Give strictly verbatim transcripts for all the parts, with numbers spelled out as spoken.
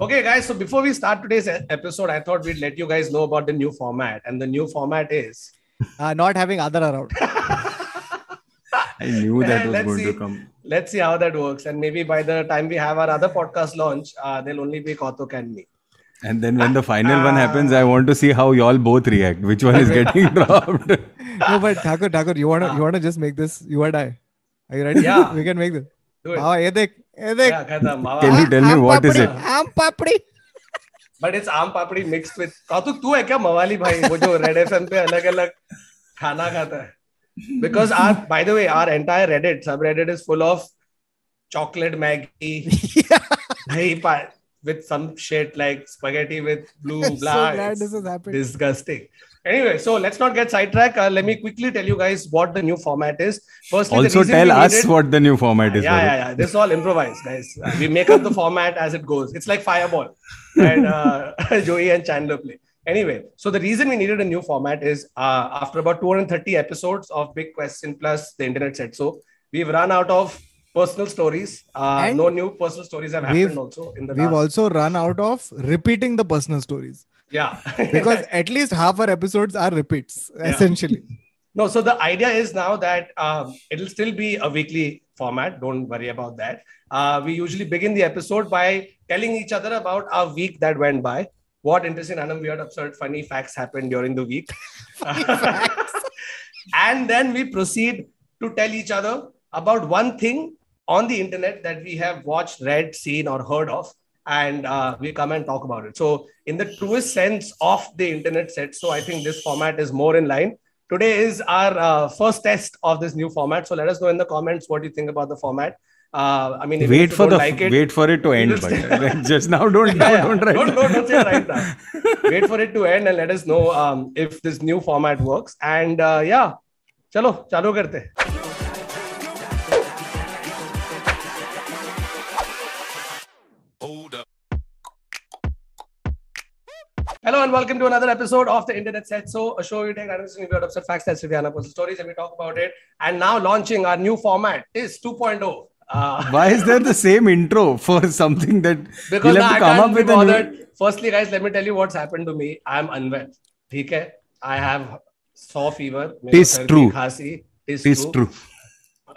Okay, guys, so before we start today's episode, I thought we'd let you guys know about the new format. And the new format is... Uh, not having Aadar around. I knew that was going see, to come. Let's see how that works. And maybe by the time we have our other podcast launch, uh, there'll only be Kautuk and me. And then when the final uh, one happens, I want to see how y'all both react. Which one is getting dropped? No, but Thakur, Thakur, you want to you wanna just make this? You and I. Are you ready? Yeah. We can make this. Do it. Baba, edek, edek. Yeah, kada, can you tell ah, me what papri, is it? Aam papri. But it's aam papri mixed with... Kautuk, tu hai kya mawali bhai? Wo jo Red F M pe alag-alag khana khata hai. Because our, by the way, our entire Reddit, subreddit is full of chocolate Maggie, yeah. pie, with some shit like spaghetti with blue blah. So glad this has happened. Disgusting. Anyway, so let's not get sidetracked. Uh, let me quickly tell you guys what the new format is. Firstly, also tell us it, what the new format is. Yeah, yeah, yeah. This is all improvised, guys. Uh, we make up the format as it goes. It's like Fireball and uh, Joey and Chandler play. Anyway, so the reason we needed a new format is uh, after about two hundred thirty episodes of Big Question plus the internet said so, we've run out of personal stories. Uh, no new personal stories have happened also. In the we've last. also run out of repeating the personal stories. Yeah. Because at least half our episodes are repeats, yeah. essentially. No, so the idea is now that um, it'll still be a weekly format. Don't worry about that. Uh, we usually begin the episode by telling each other about our week that went by. What interesting, random, weird, absurd, funny facts happened during the week. And then we proceed to tell each other about one thing on the internet that we have watched, read, seen, or heard of. And uh, we come and talk about it. So in the truest sense of the internet set, so I think this format is more in line. Today is our uh, first test of this new format. So let us know in the comments what you think about the format. Uh, I mean, wait for the like it, wait for it to end. But just now, don't yeah, now, don't, yeah. don't, don't, don't say it right now. Wait for it to end and let us know um, if this new format works. And uh, yeah, chalo, chalo karte. Hello and welcome to another episode of the Internet Said So, a show we take random weird, absurd facts that Siviana posts stories and we talk about it. And now launching our new format is two point oh. Uh, Why is there the same intro for something that because we'll have to come up with a new... Firstly, guys, let me tell you what's happened to me. I'm unwell. Okay? I have saw fever. It's true. It's true.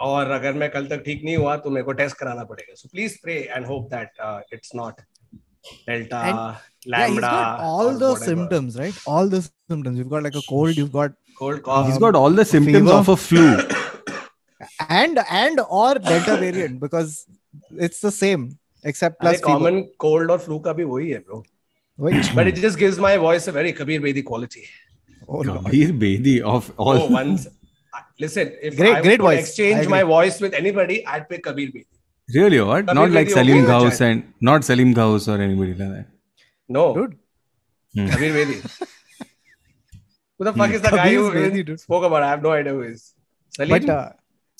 And if I don't get sick today, I will have to test it. So please pray and hope that uh, it's not Delta, and, Lambda. Yeah, he's got all the whatever. symptoms, right? All the symptoms. You've got like a cold. You've got cold cough. He's got all the symptoms fever. of a flu. And and or Delta variant, because it's the same except plus common fever. Cold or flu ka bhi wohi hai, bro. But it just gives my voice a very Kabir Bedi quality. Oh, Kabir Bedi of all. Oh, once, listen, if great, I great voice. exchange my voice with anybody, I'd pick Kabir Bedi. Really, what? Kabir not Bedi like Salim Ghaus and not Salim Ghaus or anybody like that. No, dude. Hmm. Kabir Bedi. Who the fuck hmm. is the Kabir guy who Bedi, spoke about? I have no idea who is. Salim. But, uh,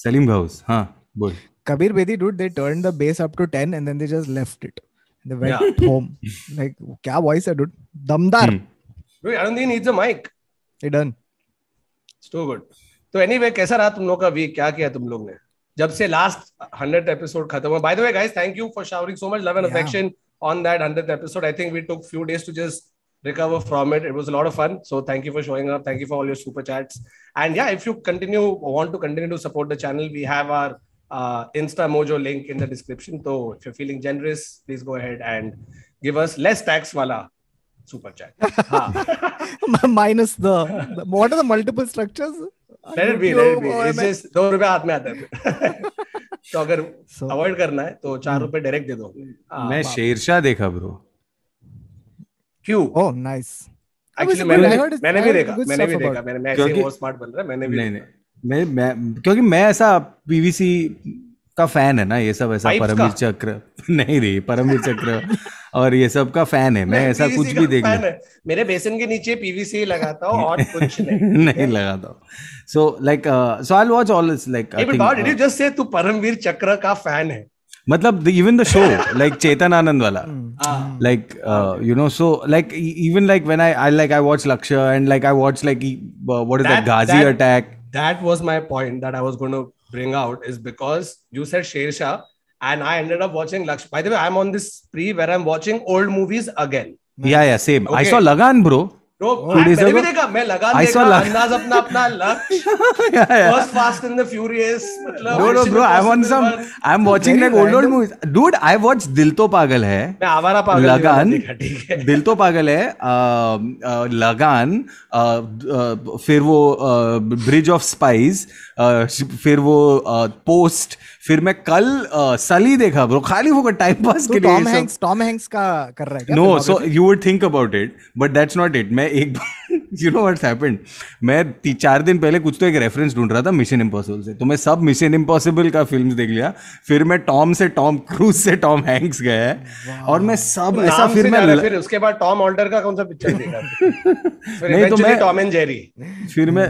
Salim Ghaus, huh? Bol. Kabir Bedi, dude, they turned the bass up to ten and then they just left it. They went yeah. home. Like, kya voice hai, dude? Damdar. Hmm. Dude, I don't think he needs a mic. He done. It's too good. So anyway, kaisa raha tum log ka week? Kya kiya tum log ne? Jab se last hundredth episode khatam hua. By the way, guys, thank you for showering so much love and yeah. affection on that hundredth episode. I think we took few days to just recover from it. It was a lot of fun. So thank you for showing up. Thank you for all your super chats. And yeah, if you continue want to continue to support the channel, we have our uh, Insta Mojo link in the description. So if you're feeling generous, please go ahead and give us less tax wala super chat. Minus the, the what are the multiple structures? Let it be. Let it be. It's just two rupees हाथ में आता है. तो अगर avoid करना है तो चार रुपए direct दे दो. मैं शेरशाह देखा bro. Q. Oh, nice. Actually, मैंने मैंने भी देखा, मैंने भी देखा, मैंने मैं ऐसे वो स्मार्ट बन रहा है, मैंने भी नहीं नहीं मैं क्योंकि मैं ऐसा पीवीसी का फैन है ना ये सब ऐसा परमवीर चक्र नहीं रही परमवीर चक्र और ये सब का फैन है मैं ऐसा कुछ भी देख नहीं मेरे बेसन के नीचे पीवीसी लगाता हूँ और कुछ नहीं नहीं लगाता हूँ so like so I'll watch all this like I think did you just say तू परमवीर चक्र का फैन है मतलब even the show like Chetan Anand wala like uh, you know so like even like when I, I like I watch Lakshya and like I watch like uh, what is that, that Ghazi that, attack that was my point that I was going to bring out is because you said Shershaah And I ended up watching Lakshya. By the way, I'm on this spree where I'm watching old movies again. Yeah, yeah, same. Okay. I saw Lagan, bro. Bro, I saw Lagan. I saw Lagan. Apna, apna, Laksh. yeah, yeah. First Fast and the Furious. No, no, bro. I'm on some. I'm watching like old old movies. Dude, I watched Dil Toh Paagal Hai. Lagan. Dil Toh Paagal Hai. Uh, uh, Lagan. Uh, uh, फिर वो Bridge of Spies. Uh, फिर वो uh, Post. फिर मैं कल सली देखा bro खाली वो टाइम पास के लिए टॉम हैंक्स टॉम हैंक्स का कर रहा है क्या no so you would think about it but that's not it मैं एक बार यू नो व्हाट्स हैपेंड मैं चार दिन पहले कुछ तो एक रेफरेंस ढूंढ रहा था मिशन इम्पॉसिबल से तो मैं सब मिशन इम्पॉसिबल का फिल्म्स देख लिया फिर मैं टॉम से टॉम क्रूज से टॉम हैंक्स गया है और मैं सब ऐसा फिर मैं फिर उसके बाद टॉम ऑल्टर का कौन सा पिक्चर देखा फिर मैं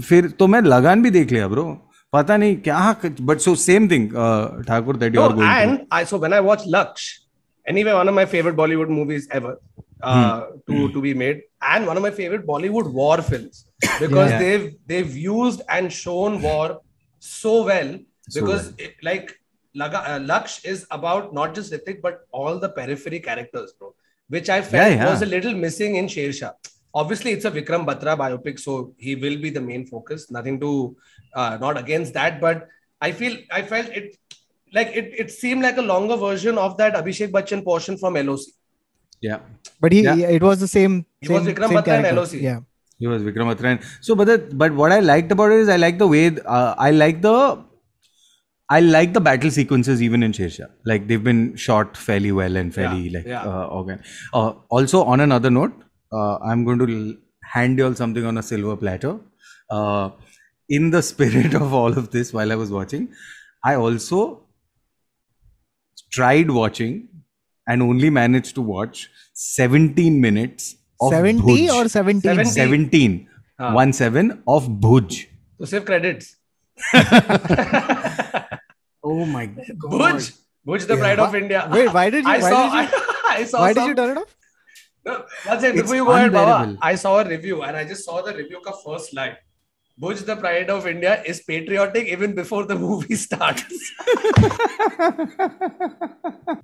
फिर तो मैं लगान भी देख लिया ब्रो पता नहीं क्या but so same thing uh, Thakur that you no, are going and to. I, so when I watch Laksh anyway one of my favorite Bollywood movies ever uh, hmm. to hmm. to be made and one of my favorite Bollywood war films because yeah. they've they've used and shown war so well because so well. It, like Laksh is about not just Hrithik but all the periphery characters bro which I felt yeah, yeah. was a little missing in Shershaah. Obviously, it's a Vikram Batra biopic, so he will be the main focus. Nothing to, uh, not against that, but I feel, I felt it, like it, it seemed like a longer version of that Abhishek Bachchan portion from L O C. Yeah, but he, yeah. he it was the same. It same, was Vikram Batra character. And L O C. Yeah, he was Vikram Batra. And, so, but that, but what I liked about it is I like the way uh, I like the, I like the battle sequences even in Shershaah. Like they've been shot fairly well and fairly yeah. like yeah. Uh, organ. Uh, also, on another note. Uh, I'm going to hand you all something on a silver platter. Uh, in the spirit of all of this, while I was watching, I also tried watching and only managed to watch seventeen minutes of seventy Bhuj. Or seventeen? seventeen. seventeen. Ah. One seven of Bhuj. So save credits. Oh my God. Bhuj. Bhuj, the yeah. pride of India. Wait, why did you? I why saw, did you, I, I saw why some, did you turn it off? No, one second, before you go ahead, Baba, I saw a review and I just saw the review ka first line. Bhuj, the pride of India, is patriotic even before the movie starts.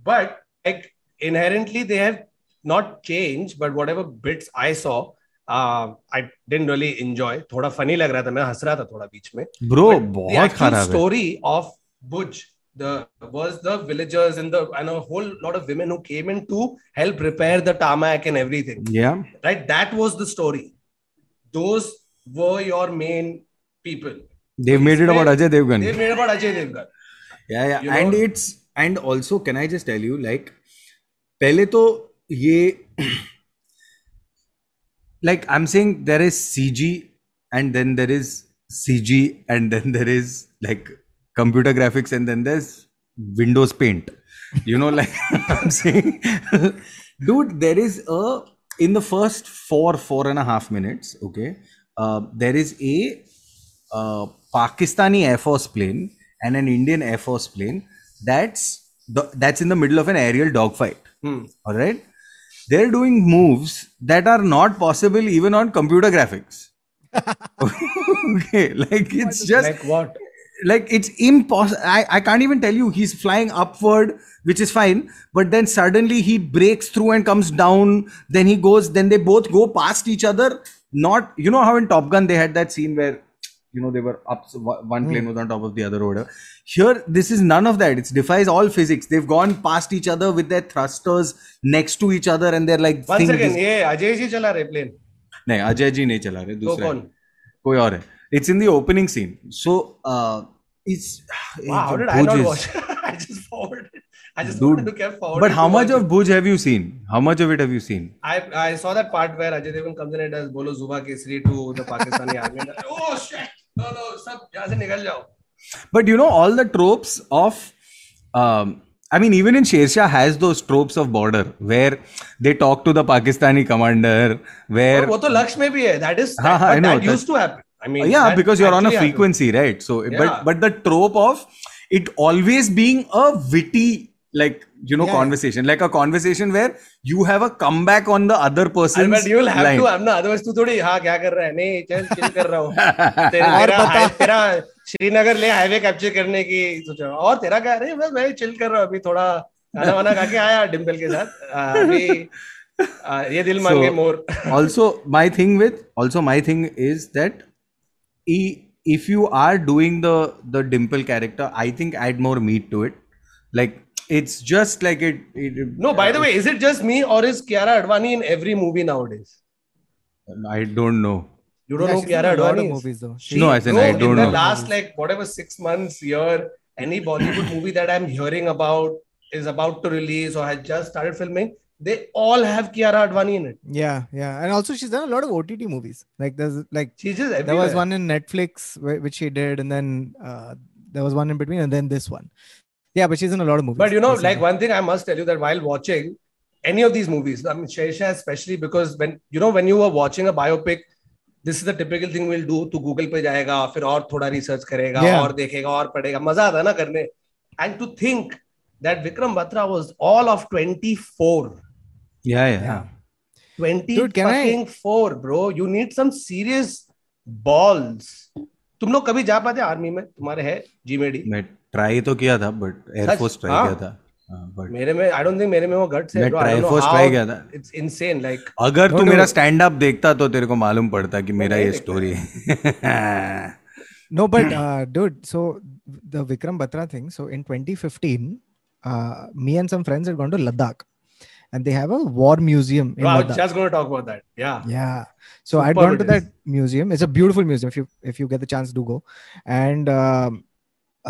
But like, inherently, they have not changed. But whatever bits I saw, uh, I didn't really enjoy. Thoda funny lag raha tha, main has raha tha thoda beech mein. Bro, bahut the actual story hai. Of Bhuj. The was the villagers and the and a whole lot of women who came in to help repair the tarmac and everything. Yeah. Right. That was the story. Those were your main people. They've made it about Ajay Devgan. They've made it about Ajay Devgan. Yeah, yeah. You and know? It's and also can I just tell you like, पहले तो ये like I'm saying there is C G and then there is C G and then there is like. Computer graphics and then there's Windows Paint, you know, like I'm saying, dude, there is a, in the first four, four and a half minutes, okay, uh, there is a uh, Pakistani Air Force plane and an Indian Air Force plane that's, the, that's in the middle of an aerial dogfight, hmm. all right? They're doing moves that are not possible even on computer graphics. Okay, like it's what just... Like what? Like it's impossible. I, I can't even tell you. He's flying upward, which is fine. But then suddenly he breaks through and comes down. Then he goes. Then they both go past each other. Not you know how in Top Gun they had that scene where you know they were up. One plane was on top of the other. Order. Here this is none of that. It defies all physics. They've gone past each other with their thrusters next to each other, and they're like. One second. Yeah, Ajay ji chala rahe plane. No, Ajay ji nahi chala rahe. Dusra hai. Koi aur hai. It's in the opening scene. So, uh, it's... Wow, how did I not watch? I just forwarded. I just Dude, wanted to keep forwarding. But how much of Bhuj have you seen? How much of it have you seen? I I saw that part where Ajay Devgan comes in and does Bolo Zuba Kesari to the Pakistani army. Oh, shit! No, no, sab yahan se nikal jao. But you know, all the tropes of... Um, I mean, even in Shershaah has those tropes of border where they talk to the Pakistani commander, where... Wo to Laksh mein bhi hai. That is... That, ha, ha, know, that used to happen. I mean, yeah, because you're on a frequency, right? So, yeah. but but the trope of it always being a witty like, you know, yeah. conversation, like a conversation where you have a comeback on the other person's line. You'll have line. to, I'm not, otherwise, tu thodi, ha, kya kar raha hai? Nahin, chal, chill kar raha hu. Aur bata. Tera Srinagar le highway capture karne ki socha. Aur tera kya, arey, bas main chill kar raha hu, abhi thoda khana wana kha ke aaya Dimple ke saath. Abhi Uh, ye dil mange more. also, my thing with also my thing is that e, if you are doing the the Dimple character, I think add more meat to it. Like it's just like it. it no, by uh, the way, is it just me or is Kiara Advani in every movie nowadays? I don't know. You don't yeah, know Kiara Advani? Movies, she, no, I said no, I don't in know. In the last like whatever six months, year, any Bollywood movie that I'm hearing about is about to release or has just started filming. They all have Kiara Advani in it. Yeah, yeah. And also she's done a lot of O T T movies. Like there's like she's just everywhere. There was one in Netflix which she did, and then uh, there was one in between, and then this one. Yeah, but she's in a lot of movies. But you know, basically. like one thing I must tell you that while watching any of these movies, I mean Shershaah especially, because when you know when you were watching a biopic, this is the typical thing we'll do. To Google pe jayega, fir aur thoda research karega, yeah. aur dekhega, aur padega. Maza aata na karne. And to think that Vikram Batra was all of twenty-four. Yeah, yeah, yeah. twenty Dude, fucking I... four, bro. You need some serious balls. तुम लोग कभी जा पाते army में? तुम्हारे है G M A D? मैं try तो किया था, but Air Force ट्राई किया था. But मेरे में, I don't think मेरे में वो guts है. मैं ट्राई Force ट्राई किया था. It's insane, like. अगर no, तू no, मेरा stand up देखता तो तेरे को मालूम पड़ता कि मेरा ये story है. No, but uh, dude, so the Vikram Batra thing. So in twenty fifteen, uh, me and some friends had gone to Ladakh. And they have a war museum. In wow, I was just going to talk about that. Yeah. Yeah. So Super I'd gone to that museum. It's a beautiful museum. If you if you get the chance, do go. And uh,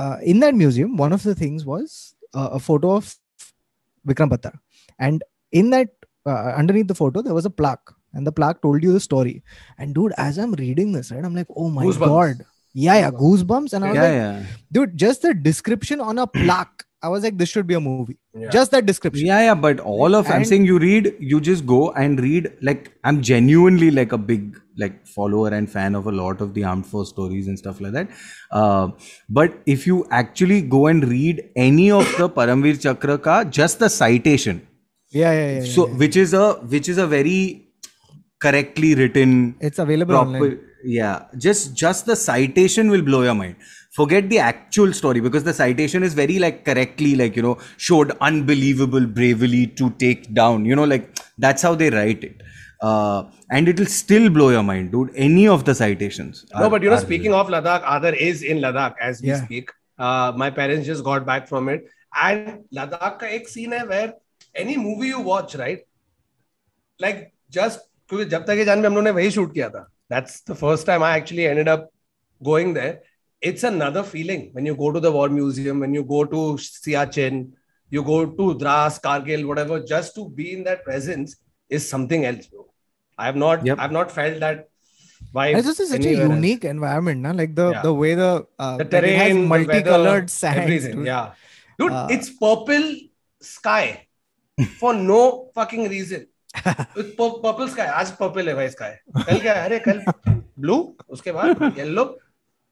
uh, in that museum, one of the things was uh, a photo of Vikram Batra. And in that, uh, underneath the photo, there was a plaque. And the plaque told you the story. And dude, as I'm reading this, right, I'm like, oh my goosebumps. God. Yeah, yeah. Goosebumps. And I was yeah, like, yeah. dude, just the description on a plaque. I was like, this should be a movie. Yeah. Just that description. Yeah, yeah. But all of, and I'm saying you read, you just go and read. Like, I'm genuinely like a big like follower and fan of a lot of the armed force stories and stuff like that. Uh, but if you actually go and read any of the Paramvir Chakra ka, just the citation. Yeah, yeah, yeah. yeah so, yeah, yeah. which is a, which is a very correctly written. It's available proper, online. Yeah. Just, just the citation will blow your mind. Forget the actual story, because the citation is very like correctly, like, you know, showed unbelievable bravery to take down, you know, like that's how they write it. Uh, and it'll still blow your mind, dude. Any of the citations. Are, no, but you know, speaking really. of Ladakh, Aadar is in Ladakh as we yeah. speak. Uh, my parents just got back from it. And Ladakh ka ek scene hai where any movie you watch, right? Like just, because jab tak ye jaan mein hum log ne wahi shoot kiya tha. That's the first time I actually ended up going there. It's another feeling when you go to the war museum, when you go to Siachen, you go to Dras, Kargil, whatever, just to be in that presence is something else, bro. I have not, yep. I have not felt that vibe. It's just such a unique else. environment, na? Like the, yeah. the way the, uh, the terrain, like multicolored sand, everything. Dude. Yeah. Dude, uh, it's purple sky for no fucking reason. It's pu- purple sky. Aaj purple hai bhai sky. Kal kya hai? Arey, kal blue, uske baad yellow.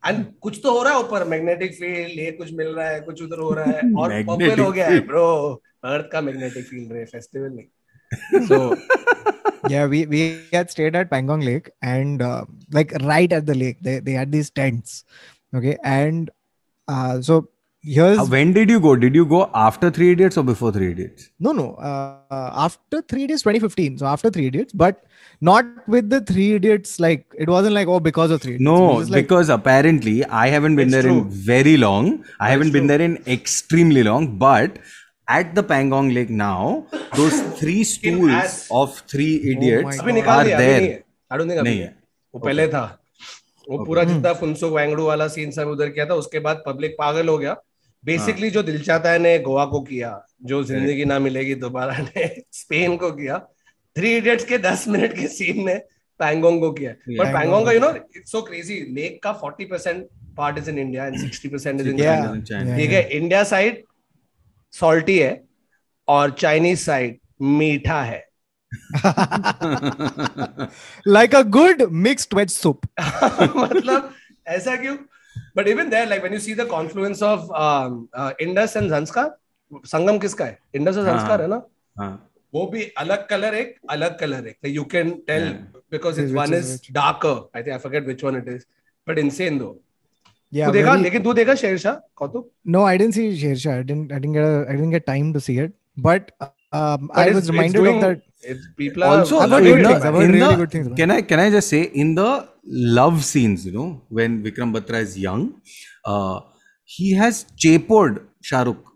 And कुछ तो हो रहा है ऊपर magnetic field, ये कुछ मिल रहा है, कुछ उधर हो रहा है, और पॉपुलर हो गया है, bro. Earth का magnetic field रे festival नहीं. So yeah, we we had stayed at Pangong Lake, and uh, like right at the lake, they they had these tents, okay. And uh, so here's uh, when did you go? Did you go after Three Idiots or before Three Idiots? No, no, uh, after Three Idiots, twenty fifteen. So after Three Idiots, but. Not with the Three Idiots, like, it wasn't like, oh, because of Three Idiots. No, like, because apparently, I haven't been there true. in very long. I haven't true. been there in extremely long. But at the Pangong Lake now, those three stools of Three Idiots oh are there. I don't think abhi. वो पहले था. वो पूरा जितना फुंसो वांगडू वाला scene सब उधर किया था. उसके बाद पब्लिक पागल हो गया. Basically, जो दिल चाहता है ने गोवा को किया. जो जिंदगी ना मिलेगी दोबारा ने स्पेन को किया. Three Idiots के ten minute के scene ने Pangong को किया. Yeah. But Pangong, you know, it's so crazy. Lake का forty percent part is in India and sixty percent is in yeah. China. Yeah, yeah, yeah. India side salty है और Chinese side मीठा है. Like a good mixed veg soup. मतलब ऐसा क्यों? But even there, like when you see the confluence of um, uh, Indus and Zanskar, संगम किसका है? Indus और संस्कार है ना, वो भी अलग कलर एक अलग कलर एक, you can tell because it's one is darker, I think I forget which one it is, but insane though. Yeah, तू देखा? लेकिन तू देखा शेरशाह कौतुक? No, I didn't see Sher Shah. I didn't. I didn't get. A, I didn't get time to see it. But, um, but I was reminded doing, of that. It's people also are doing things. I've heard really good things. Can I can I just say in the love scenes, you know, when Vikram Batra is young, uh, he has chapoed Shah Rukh.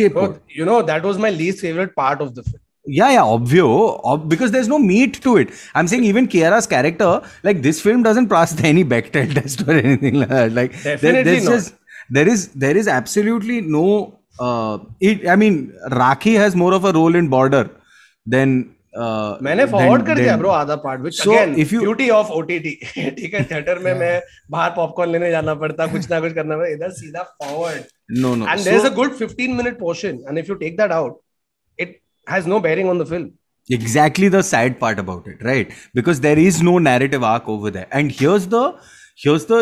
Chapoed. You know, that was my least favorite part of the film. Yeah, yeah, obvio, ob- because there's no meat to it. I'm saying even Kiara's character, like this film doesn't pass any Bechdel test or anything like that. Like, Definitely there, not. Just, there is there is absolutely no. Uh, it, I mean, Rakhi has more of a role in Border than. Uh, मैंने forward कर दिया bro आधा part, which so again if you, beauty of O T T. ठीक है, theater में मैं बाहर popcorn लेने जाना पड़ता, कुछ ना कुछ करना पड़ता, इधर सीधा forward. No, no. And so, there's a good fifteen minute portion, and if you take that out, it has no bearing on the film. Exactly the sad part about it, right? Because there is no narrative arc over there. And here's the, here's the,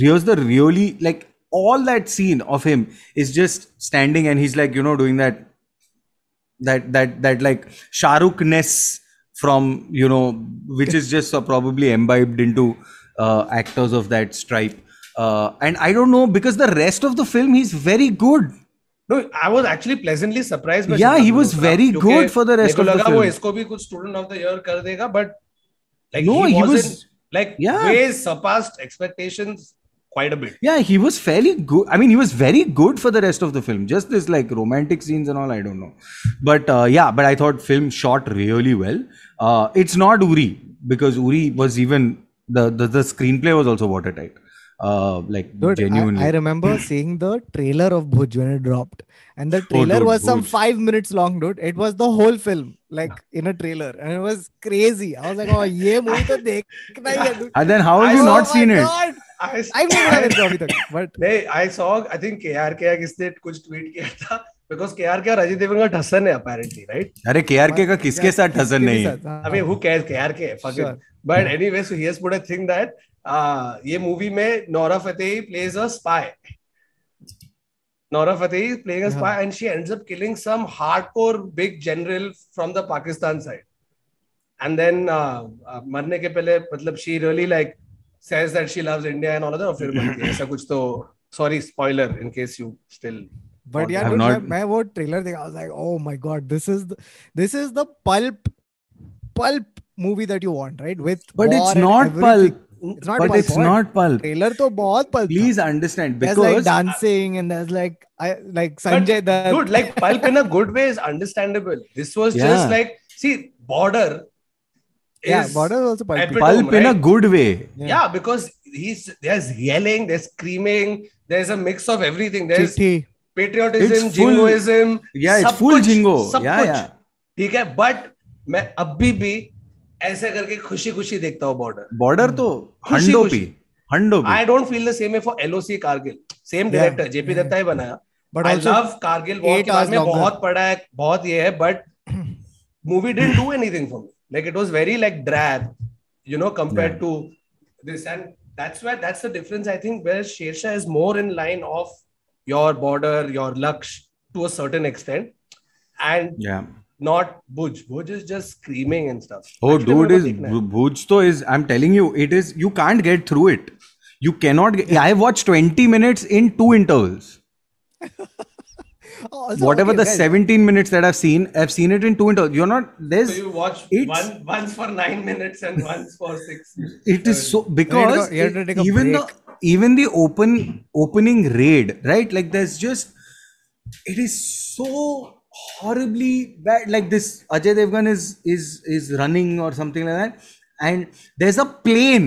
here's the really, like, all that scene of him is just standing and he's like, you know, doing that, that, that, that like Shah Rukh-ness from, you know, which is just uh, probably imbibed into uh, actors of that stripe. Uh, and I don't know, because the rest of the film, he's very good. No, I was actually pleasantly surprised. By yeah, Shana he was Batra, very good for the rest of the film. इसको भी कुछ student of the year कर देगा, but like no, he, he was like yeah. way surpassed expectations quite a bit. Yeah, he was fairly good. I mean, he was very good for the rest of the film. Just this like romantic scenes and all, I don't know. But uh, yeah, but I thought film shot really well. Uh, it's not Uri, because Uri was even the the, the screenplay was also watertight. Uh, like Dude, genuinely. I, I remember seeing the trailer of Bhuj when it dropped, and the trailer oh, dude, was Bhuj. some five minutes long, dude. It was the whole film, like in a trailer, and it was crazy. I was like, oh, ye movie to dekhna hi hai, dude. And then how have I you not seen it? God. I I, but, I saw. I think K R K किसने कुछ tweet किया था, because K R K और Ajay Devgn का हसन है apparently, right? अरे K R K का किसके साथ हसन नहीं है? I mean, who cares? K R K, fuck it. But anyway, so he has put a thing that. Uh, ये मूवी में Nora Fatehi plays a spy. Nora Fatehi is playing a yeah. spy, and she ends up killing some hardcore big general from the Pakistan side. And then, uh, uh, मरने के पहले मतलब she really like says that she loves India and all of that. और फिर बनती है ऐसा कुछ तो sorry spoiler in case you still. But yeah, dude, not... मैं वो trailer देखा, I was like, oh my god, this is the, this is the pulp pulp movie that you want, right? With but it's not pulp. It's not but pulp, it's boy. not pulp. Trailer to bahut pulp. Please understand, because there's like dancing and there's like I like Sanjay Dutt. Dude, like pulp in a good way is understandable. This was yeah. just like see Border. Is yeah, Border is also pulp. Epitome, pulp right? in a good way. Yeah, yeah, because he's there's yelling, there's screaming, there's a mix of everything. There's Chithi. patriotism, it's jingoism. Yeah, it's full kuch, jingo. Yeah, kuch. yeah. ठीक है, but मैं अभी भी ऐसे करके खुशी खुशी देखता हूँ बॉर्डर बॉर्डर तो हंडोपी हंडोपी I don't feel the same for LOC Kargil same director JP Dutta ही बनाया but I love Kargil war के बारे में बहुत पढ़ा है बहुत ये है but movie didn't do anything for me like it was very like drag you know compared to this and that's why that's the difference I think where Shershaah is more in line of your border your लक्ष्य to a certain extent and Not Bhuj. Bhuj is just screaming and stuff. Oh, Actually, dude, is Bhuj to is, I'm telling you, it is, you can't get through it. You cannot, get, I watched twenty minutes in two intervals. oh, Whatever okay, the guys. seventeen minutes that I've seen, I've seen it in two intervals. You're not, there's. So you watch one, once for nine minutes and once for six minutes. It is so, because you have to go, you have to take even the, even the open, opening raid, right? Like there's just, it is so horribly bad, like this Ajay Devgn is is is running or something like that, and there's a plane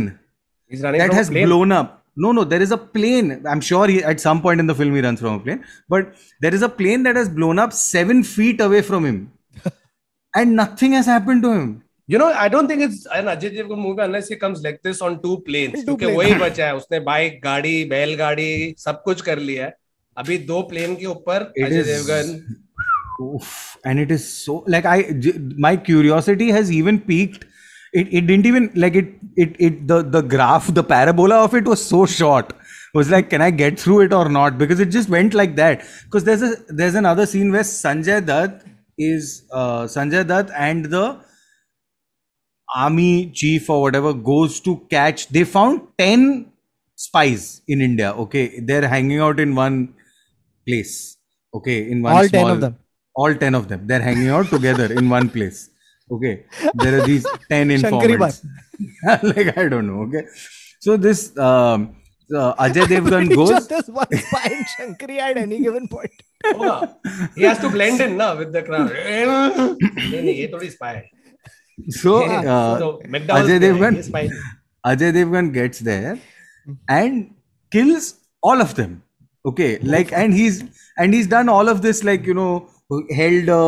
He's running that has plane? blown up. No, no, there is a plane. I'm sure he, at some point in the film he runs from a plane, but there is a plane that has blown up seven feet away from him, and nothing has happened to him. You know, I don't think it's an Ajay Devgn movie unless he comes like this on two planes. क्योंकि वही बचा है, उसने bike, गाड़ी, बैलगाड़ी, सब कुछ कर लिया है. अभी दो plane के ऊपर Ajay Devgn. Oof. And it is so like I my curiosity has even peaked. It it didn't even like it it it the the graph the parabola of it was so short. was like, can I get through it or not? Because it just went like that. Because there's a there's another scene where Sanjay Dutt is uh, Sanjay Dutt and the army chief or whatever goes to catch. They found ten spies in India. Okay, they're hanging out in one place. Okay, in one all small, ten of them. All ten of them. They're hanging out together in one place. Okay, there are these ten informants. Like, I don't know. Okay, so this um, uh, Ajay Devgan goes. There's one spy in Shankari at any given point. Oh, he has to blend in na, with the crowd. So uh, so Ajay Devgan, Ajay Devgan gets there and kills all of them. Okay, like, and he's and he's done all of this, like, you know, held a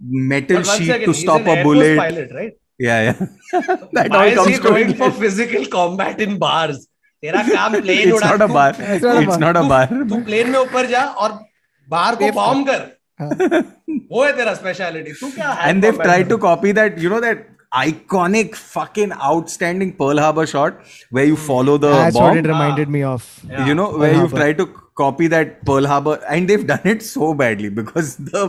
metal sheet again, to stop a bullet. Pilot, right? Yeah, yeah. That why all is he going for physical combat in bars? Tera kaam plane it's, not bar. it's not a bar. It's not a bar. Tu plane mein upar ja aur bar ko bomb kar. Wo hai tera speciality. Tu kya? And they've tried to copy that. You know that iconic, fucking, outstanding Pearl Harbor shot where you follow the That's bomb. That's what it reminded ah. me of. Yeah. You know Pearl where Harbor. You've tried to copy that Pearl Harbor, and they've done it so badly because the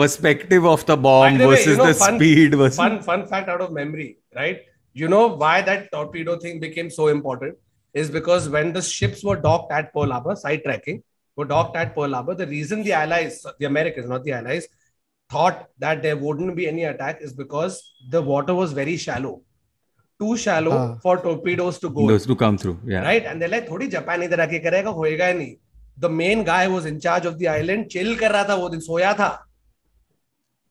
perspective of the bomb the versus way, you know, the fun, speed versus... Fun, fun fact out of memory, right? You know why that torpedo thing became so important is because when the ships were docked at Pearl Harbor, sidetracking, were docked at Pearl Harbor, the reason the Allies, the Americans, not the Allies, thought that there wouldn't be any attack is because the water was very shallow. Too shallow uh, for torpedoes to go. Those to come through, yeah. Right? And they're like, thodi Japan idhar aake karega, hoega nahi. The main guy who was in charge of the island, chill kar raha tha, wo din soya tha.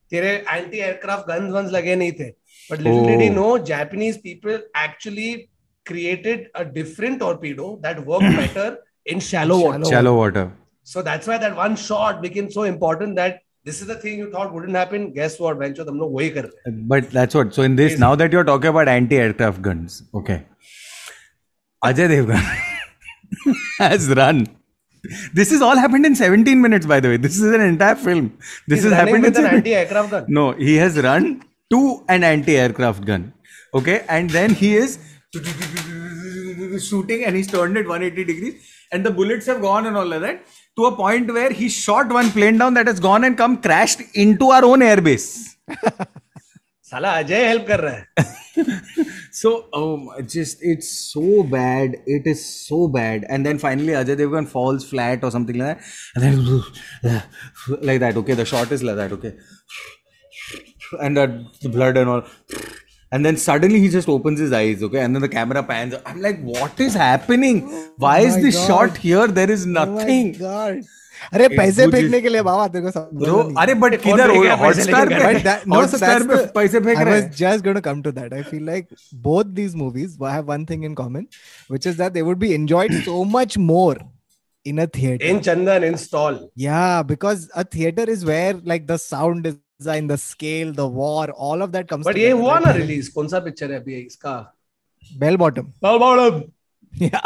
Tere anti-aircraft guns ones lage nahi the. But little oh. did he know, Japanese people actually created a different torpedo that worked better in shallow water. Shallow water. So that's why that one shot became so important that this is the thing you thought wouldn't happen. Guess what? Venture, them no way kar rahe. But that's what. So in this, Easy. Now that you're talking about anti-aircraft guns, okay. Ajay Devgan has run. This has all happened in seventeen minutes, by the way. This is an entire film. This He's has happened with in an anti-aircraft gun. No, he has run to an anti-aircraft gun. Okay, and then he is shooting, and he's turned it one hundred eighty degrees, and the bullets have gone and all of that. To a point where he shot one plane down that has gone and come crashed into our own airbase. Sala Ajay help kar raha hai. So um, just it's so bad. It is so bad. And then finally Ajay Devgan falls flat or something like that. And then like that. Okay, the shot is like that. Okay, and uh, the blood and all. And then suddenly he just opens his eyes, okay? And then the camera pans. I'm like, what is happening? Why is this shot here? There is nothing. Oh my God. Arey paise phekne ke liye baba teko sab. Bro, arey but kidhar Hotstar pe? Hotstar pe paise phek rahe. I was just going to come to that. I feel like both these movies have one thing in common, which is that they would be enjoyed so much more in a theater. In Chandan, in stall. Yeah, because a theater is where like the sound is in the scale, the war, all of that comes but together. But ye hua na release. Kaun sa picture hai abhi iska? Bellbottom. Bellbottom. Yeah.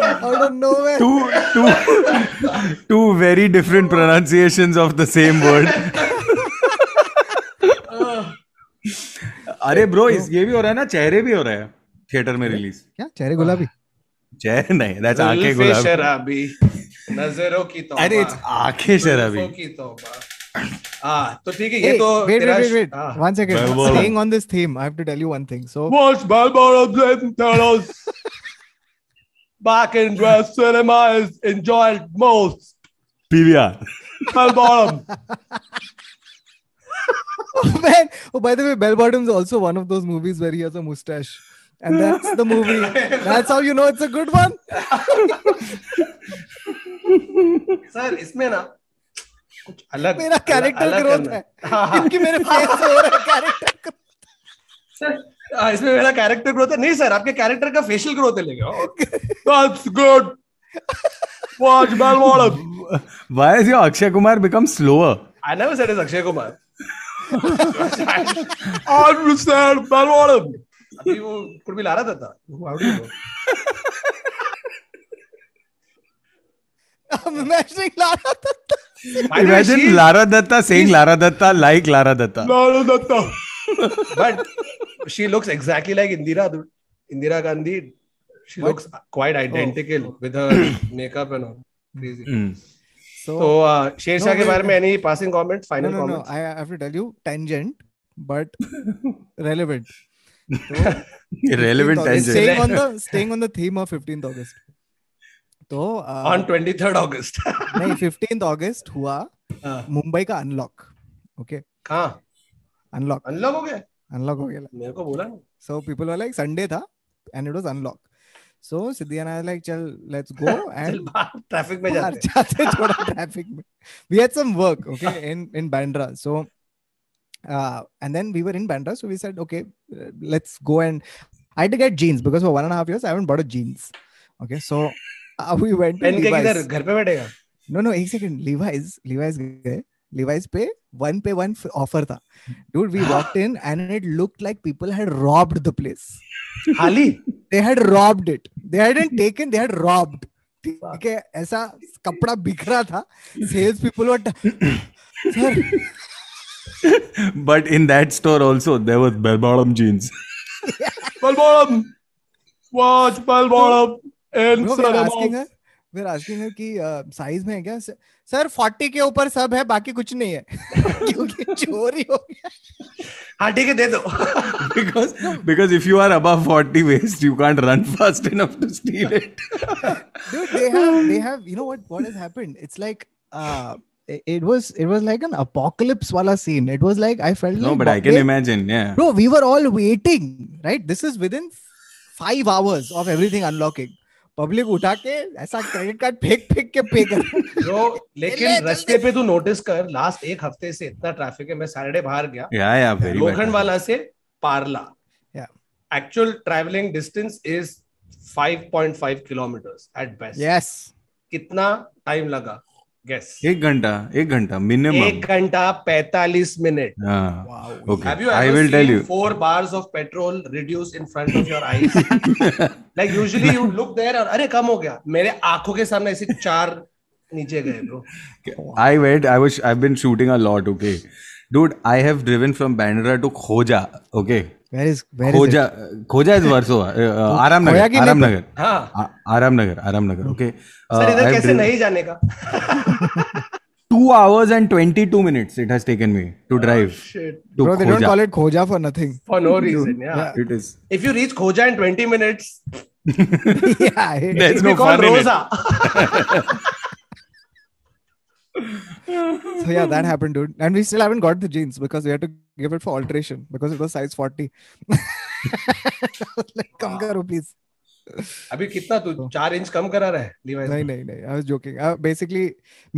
Out of nowhere. Two, two, two very different pronunciations of the same word. Arey bro, is ye bhi ho raha hai na, chehre bhi ho raha hai. Theatre में release क्या चेहरे गुलाबी चेहरे नहीं that's आंखें गुलाबी शराबी नजरों की तौबा अरे इट्स आंखें शराबी की तौबा हां तो ठीक है ये तो wait wait wait one second staying on this theme I have to tell you one thing so watch बालबाल of the turtles back in west cinema is enjoyed most P V R Pearl Bottom. Oh man, oh by the way, Bell Bottom is also one of those movies where he has a mustache. And that's the movie. That's how you know it's a good one. Sir, इसमें ना कुछ अलग मेरा character growth है. इनकी मेरे face से हो रहा character growth. Sir, इसमें मेरा character growth है नहीं sir, आपके character का facial growth है लेके. That's good. Watch Bellbottom. Why has your Akshay Kumar become slower? I never said it's Akshay Kumar. I'm Mister Bellbottom. अभी वो कुछ भी लारा था I'm imagining Lara Dutta. Imagine she, Lara Dutta saying Lara Dutta like Lara Dutta. Lara Dutta. But she looks exactly like Indira. Indira Gandhi. She what? looks quite identical oh. with her makeup and all. Crazy. Mm. So, so uh, Shershaah no, ke baare mein any passing comments? Final no, no, comments? No, no, I have to tell you, tangent, but relevant. So, relevant tangent. Staying on the staying on the theme of fifteenth August. तो on twenty-third August नहीं fifteenth August हुआ मुंबई का unlock okay हां unlock unlock हो गया unlock हो गया मेरे को बोला so people were like Sunday था and it was unlock so सिद्धियाना लाइक चल लेट्स गो एंड ट्रैफिक में जाते जाते थोड़ा ट्रैफिक में we had some work okay in in Bandra so and then we were in Bandra so we said okay let's go and I had to get jeans because for one and a half years I haven't bought a jeans okay so Uh, we went to Levi's. घर पे बैठेगा? No, no, एक second. Levi's, Levi's गए. Levi's पे one पे one offer था. Dude, we walked in and it looked like people had robbed the place. Hali? They had robbed it. They hadn't taken, they had robbed. ठीक है, ऐसा कपड़ा बिखरा था. Sales people were... Sir. But in that store also, there was bell-bottom jeans. Bell-bottom! Watch bell-bottom! And no, we're asking her, we're asking her कि uh, size में है क्या? Sir, forty के ऊपर सब है, बाकी कुछ नहीं है. क्योंकि चोरी हो गया. हाँ ठीक है दे दो. Because because if you are above forty waist, you can't run fast enough to steal it. Dude, they have they have you know what what has happened? It's like uh, it was it was like an apocalypse wala scene. It was like I felt no, like but I can they, imagine. Yeah. Bro, we were all waiting, right? This is within five hours of everything unlocking. Public उठा के ऐसा credit card फेंक फेंक के पे कर bro लेकिन रास्ते पे तू नोटिस कर लास्ट एक हफ्ते से इतना ट्रैफिक है मैं सैटरडे बाहर गया या या वेरी लोखंडवाला से पारला या actual travelling distance is five point five kilometers at best yes कितना टाइम लगा गेस एक घंटा एक घंटा मिनिमम एक घंटा forty-five minute wow okay I will tell you four bars of petrol reduce in front of your eyes like usually you look there और अरे कम हो गया मेरे आंखों के सामने ऐसे चार नीचे गए bro I wait I was I have been shooting a lot okay dude I have driven from Bandra to खोजा okay Where is where Khoja, is it? Khoja is Warsaw. Uh, Aram Nagar. Aram Nagar. Haan. Aram Nagar. Aram Nagar. Okay. Uh, Sir, idhar kaise nahi jaane ka? two hours and twenty-two minutes it has taken me to drive. Oh, shit. To Bro, Khoja. They don't call it Khoja for nothing. For no reason. Yeah. yeah. It is. If you reach Khoja in twenty minutes, yeah, it, there's no fun in Rosa. it. So yeah, that happened, dude. And we still haven't got the jeans because we had to give it for alteration because it was size forty. Like, come karo, please. Abhi kitna tu four inch kam kara raha hai, Levi's? No, no, no. I was joking. Uh, basically,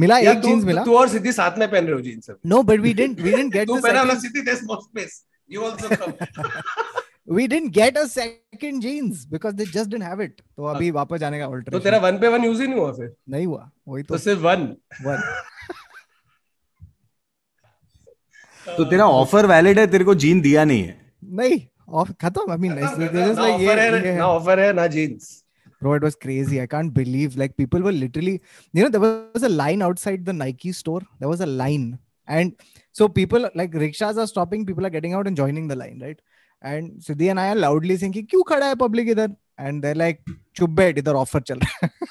mila ek jeans mila. Tu aur Siddhi saath mein pehen rahe ho jeans. No, but we didn't. We didn't get. Tu pehna wala Siddhi, there's more space. You also come. We didn't get a second jeans because they just didn't have it. So abhi वापस जाने का alteration. तो तेरा one पे one use ही नहीं हुआ फिर? नहीं हुआ. वही तो. तो सिर्फ one. One. तो तेरा ऑफर वैलिड है तेरे को जीन दिया नहीं है नहीं ऑफ खत्म आई मीन ना ऑफर है ना ऑफर है ना jeans Bro, it was crazy. I can't believe like people were literally, you know, there was a line outside the Nike store. There was a line. And so people like rickshaws are stopping. People are getting out and joining the line, right? And Siddhi and I are loudly saying, "Kyun khada hai public idhar?" And they're like, "Chup bait, idhar offer chal raha hai."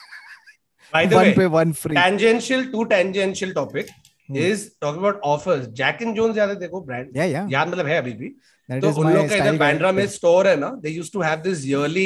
By the way, one pay one free. Tangential to tangential topic. Is talking about offers. Jack and Jones याद है देखो brand. Yeah yeah. याद मतलब है अभी भी. तो उन लोग का इधर बांद्रा में store है ना. They used to have this yearly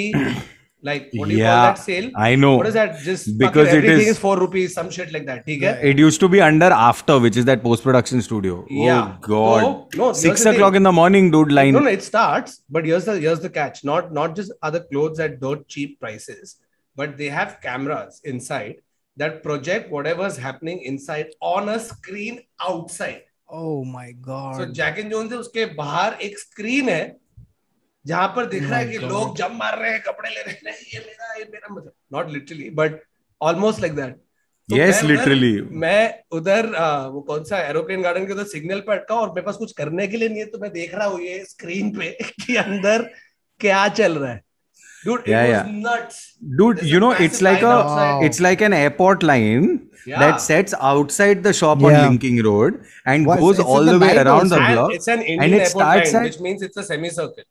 like what do you yeah, call that sale? I know. What is that? Just because it everything is, is four rupees some shit like that. ठीक है. It used to be under after which is that post production studio. Yeah. Oh God. So, no, Six o'clock in the morning, dude. Line. No no it starts. But here's the here's the catch. Not not just other clothes at dirt cheap prices, but they have cameras inside. That project whatever's happening inside on a screen outside. Oh my God. So Jack and Jones से उसके बाहर एक screen है जहाँ पर दिख रहा है कि लोग जम मार रहे हैं कपड़े ले रहे हैं ये मेरा ये मेरा मतलब not literally but almost like that. So yes literally. मैं उधर वो कौन सा aeroplane garden के उधर signal पर अटका और मेरे पास कुछ करने के लिए नहीं है तो मैं देख रहा हूँ ये screen पे कि अंदर क्या चल रहा है. Dude, it yeah, was yeah. nuts. Dude, There's you know, it's like a, wow. it's like an airport line yeah. that sets outside the shop yeah. on Linking Road and what? goes it's all the way around the block. It's an Indian and it airport starts line, at, which means it's a semicircle.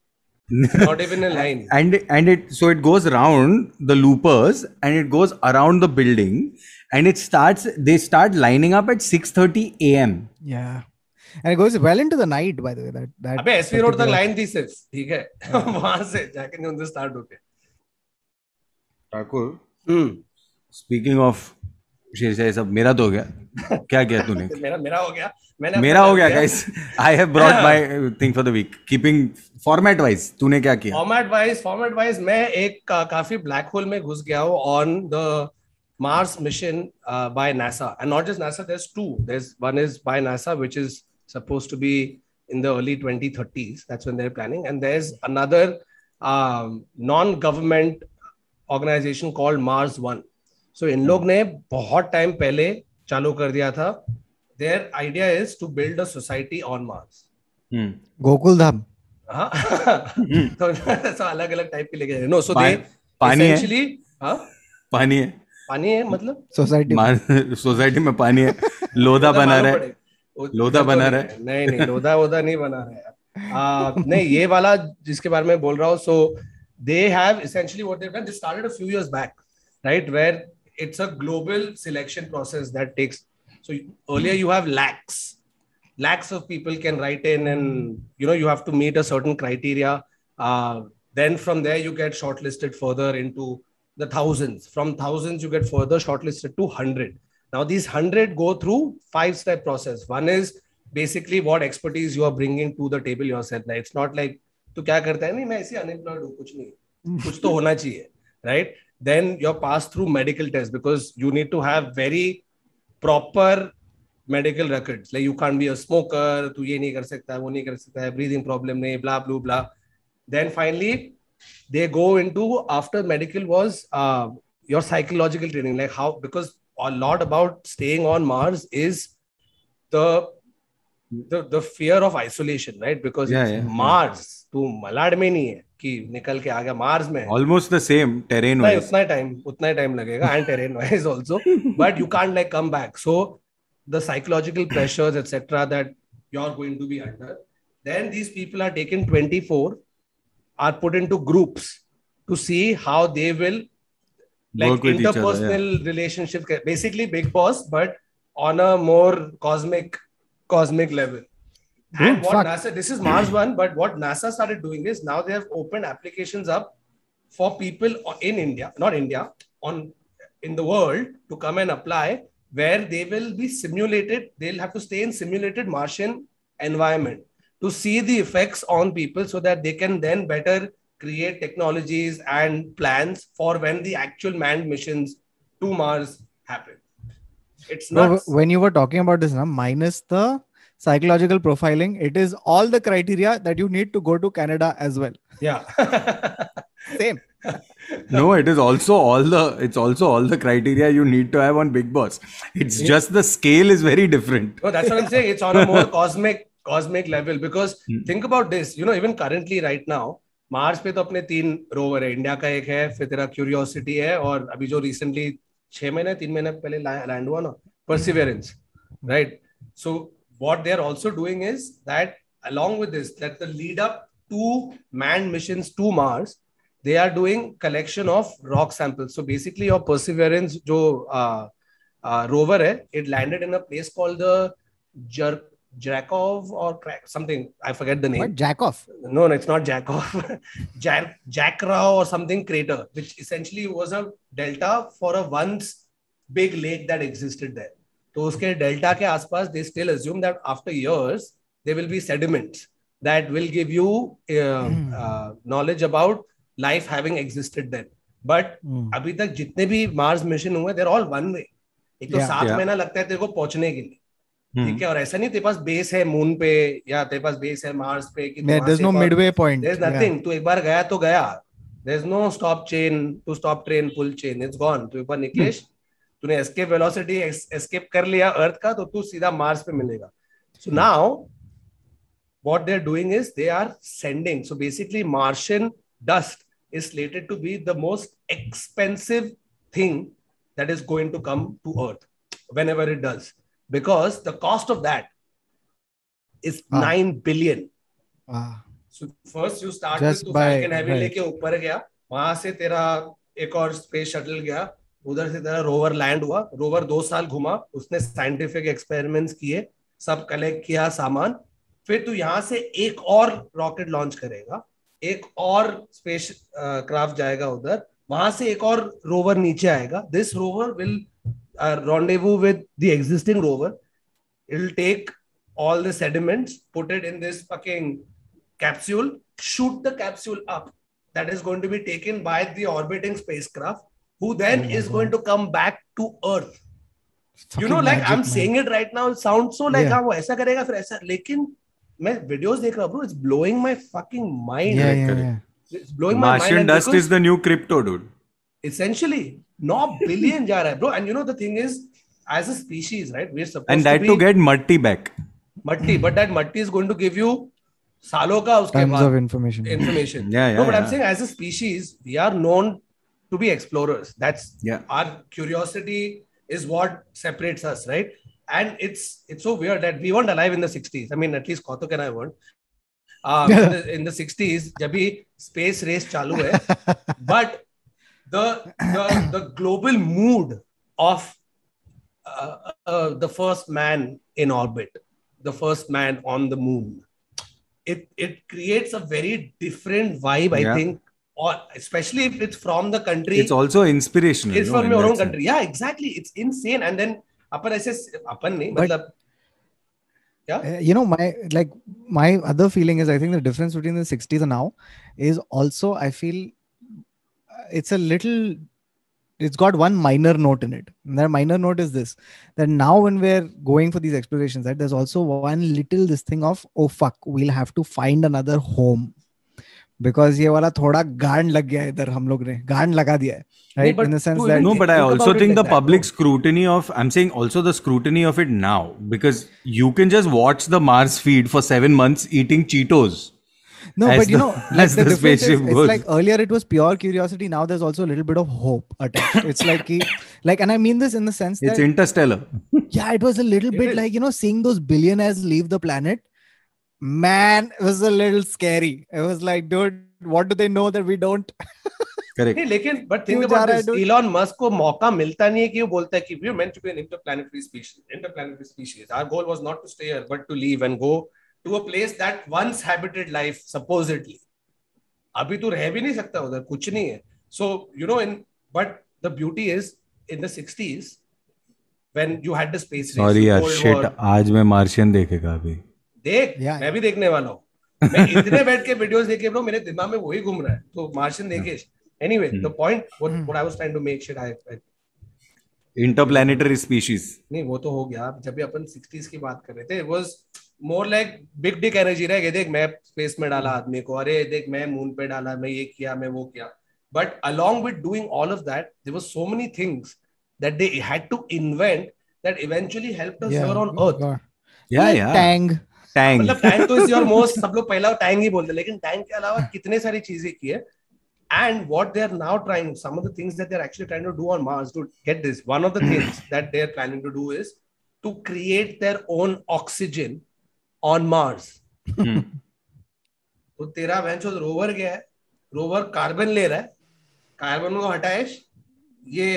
Not even a line. And and it so it goes round the loopers and it goes around the building and it starts. They start lining up at six thirty a m Yeah. And it goes well into the night, by the way. That that. Abey, S V wrote the line thesis. Okay. Wahan se jaake unse start hote. Thakur. Hmm. Speaking of Shershaah, sab mera to ho gaya. Kya kiya tune? Mera mera ho gaya. Maine mera ho gaya, guys. I have brought my thing for the week. Keeping format wise, tune kya kiya? Format wise, format wise, main ek काफी black hole में घुस गया हूँ on the Mars mission uh, by NASA, and not just NASA. There's two. There's one is by NASA, which is supposed to be in the early twenty thirties. That's when they're planning. And there's another um, non-government organization called Mars One. So in log ne bahut time pehle chalu kar diya tha. Their idea is to build a society on Mars. Hmm. Gokul Dham. Hmm. So so alag alag type ke lege. No, so they essentially huh? Pani hai. पानी है मतलब society में society में पानी है लोधा बना रहा है लोधा बना रहा है नहीं नहीं लोधा वोधा नहीं बना रहा है नहीं ये वाला जिसके बारे में बोल रहा हूँ so they have essentially what they have done this started a few years back right where it's a global selection process that takes so earlier you have lakhs lakhs of people can write in and you know you have to meet a certain criteria then from there you get shortlisted further into the thousands. From thousands you get further shortlisted to one hundred. Now these one hundred go through five step process. One is basically what expertise you are bringing to the table yourself. Like, it's not like tu kya karta hai, nahi main aise unemployed hu, kuch nahi, kuch to hona chahiye, right? Then you're passed through medical test because you need to have very proper medical records, like you can't be a smoker, tu ye nahi kar sakta, wo nahi kar sakta, breathing problem nahi, blah blah blah. Then finally they go into, after medical was uh, your psychological training, like how, because a lot about staying on Mars is the the, the fear of isolation, right? Because yeah, it's yeah, Mars, yeah. Tu Malad mein nahi hai ki nikal ke aa gaya Mars mein. Almost the same terrain wise. Utna time, utna time lagega, and terrain wise also, but you can't like come back. So the psychological pressures, et cetera, that you're going to be under. Then these people are taken twenty-four. Are put into groups to see how they will like work with interpersonal each other, yeah. relationships, basically Big Boss, but on a more cosmic, cosmic level. Dude, and what fuck. NASA, this is Mars One, but what NASA started doing is now they have opened applications up for people in India, not India, on in the world to come and apply, where they will be simulated. They'll have to stay in simulated Martian environment to see the effects on people so that they can then better create technologies and plans for when the actual manned missions to Mars happen. It's nuts. When you were talking about this, now, minus the psychological profiling, it is all the criteria that you need to go to Canada as well. Yeah. Same. No, it is also all the, it's also all the criteria you need to have on Big Boss. It's yeah. just the scale is very different. No, that's what I'm saying. It's on a more cosmic cosmic level, because hmm. think about this, you know, even currently right now, Mars पे तो अपने तीन rover है, India का एक है, फिर तेरा Curiosity है, और अभी जो recently छह महीने, तीन महीने पहले land हुआ ना, Perseverance, right? So what they are also doing is that along with this, that the lead up to manned missions to Mars, they are doing collection of rock samples. So basically your Perseverance जो uh, uh, rover है, it landed in a place called the Jerk. Jakov or something, I forget the name. What, Jakov? No, no, it's not Jakov. Jack, Jakra or something crater, which essentially was a delta for a once big lake that existed there. So, uske delta ke aspas, they still assume that after years, there will be sediments that will give you uh, mm. uh, knowledge about life having existed then. But mm. abhi tak jitne bhi Mars mission hua, they're all one way. Ek to saat mahina lagta hai tereko pahunchne ke liye. ठीक है और ऐसा नहीं तेरे पास base है moon पे या तेरे पास बेस है मार्स पे कि there is no midway point there is nothing तू एक बार गया तो गया there is no stop chain to stop train pull chain it's gone तू एक बार निकलेश तूने एस्केप वेलोसिटी एस्केप कर लिया अर्थ का तो तू सीधा मार्स पे मिलेगा so now what they are doing is they are sending so basically Martian dust is slated to be the most expensive thing that is going to come to Earth whenever it does, because the cost of that is ah. nine billion. Ah. So first you start just with by, and heavy leke upar gaya, wahan se tera ek aur space shuttle gaya, udhar se tera rover land hua, rover do saal ghuma, usne scientific experiments kiye, sab collect kiya saman, फिर तू यहां से एक और rocket launch करेगा, एक और space craft जाएगा उधर, वहां से एक और रोवर नीचे आएगा, this rover will rendezvous with the existing rover, it will take all the sediments, put it in this fucking capsule, shoot the capsule up, that is going to be taken by the orbiting spacecraft, who then is going to come back to earth. You know, like I'm saying it right now, it sounds so like वो ऐसा करेगा फिर ऐसा, लेकिन मैं videos देख रहा हूँ bro, it's blowing my fucking mind. Yeah, yeah, yeah. It's blowing my mind. Martian dust is the new crypto, dude. Essentially, nine billion जा रहा है bro. And you know the thing is, as a species, right, we're supposed to be... And that to get matti back. Matti, but that matti is going to give you सालों का उसके बाद... Tons of information. Information. Yeah, yeah, no, but yeah. I'm saying as a species, we are known to be explorers. That's yeah. our curiosity is what separates us, right? And it's it's so weird that we weren't alive in the sixties. I mean, at least Kautuk and I weren't. Um, in, the, in the sixties, jabhi space race chalu hai. But the, the the global mood of uh, uh, the first man in orbit, the first man on the moon, it it creates a very different vibe, I yeah. think. Or especially if it's from the country. It's also inspirational. It's no, from in your own sense. Country. Yeah, exactly. It's insane. And then Upper S S, upper nahi, but, matlab, yeah? You know, my like my other feeling is I think the difference between the sixties and now is also I feel it's a little, it's got one minor note in it. And that minor note is this, that now when we're going for these explorations, right, there's also one little this thing of, oh fuck, we'll have to find another home. Because ये वाला थोड़ा गांड लग गया है इधर हम लोग ने गांड लगा दिया है, right? In the sense that no, but I also think the public scrutiny of I'm saying also the scrutiny of it now, because you can just watch the Mars feed for seven months eating Cheetos. No, but you know, like the difference is, it's like earlier it was pure curiosity. Now there's also a little bit of hope attached. It's like, like, and I mean this in the sense that it's interstellar. Yeah, it was a little bit like, you know, seeing those billionaires leave the planet. Man, it was a little scary. It was like, dude, what do they know that we don't? Correct. Hey, lekin, but think about this. Elon Musk ko mauka milta nahi hai ki wo bolta hai ki we are meant to be an interplanetary species. Interplanetary species. Our goal was not to stay here, but to leave and go to a place that once habited life, supposedly. Abhi tu reh bhi nahi sakta udhar, kuch nahi hai. So, you know, in but the beauty is in the sixties when you had the space race. Sorry, yaar, shit. Aaj main Martian dekhega abhi. देख yeah, मैं भी देखने वाला हूँ मैं इतने बैठ के वीडियोस देखे ब्रो मेरे दिमाग में वही घूम रहा है तो मार्शियन देखे anyway the point what what I was trying to make shit I interplanetary species नहीं वो तो हो गया जब भी अपन सिक्सटीज की बात कर रहे थे it was more like big dick energy रह गई देख मैं स्पेस में डाला आदमी को अरे देख मैं मून पे डाला मैं ये किया मैं वो किया but along with doing all of that there was so many things that they had to invent that eventually helped us here on earth या या टैंग टैंग टैंग तो इज योर मोस्ट सब लोग पहला टैंग ही बोलते लेकिन Tang के अलावा कितने सारी चीजें की है and what they are now trying some of the things that they are actually trying to do on Mars do get this one of the things that they are planning to do is to create their own oxygen on Mars तो तेरा venture rover गया है rover carbon ले रहा है carbon को हटाए ये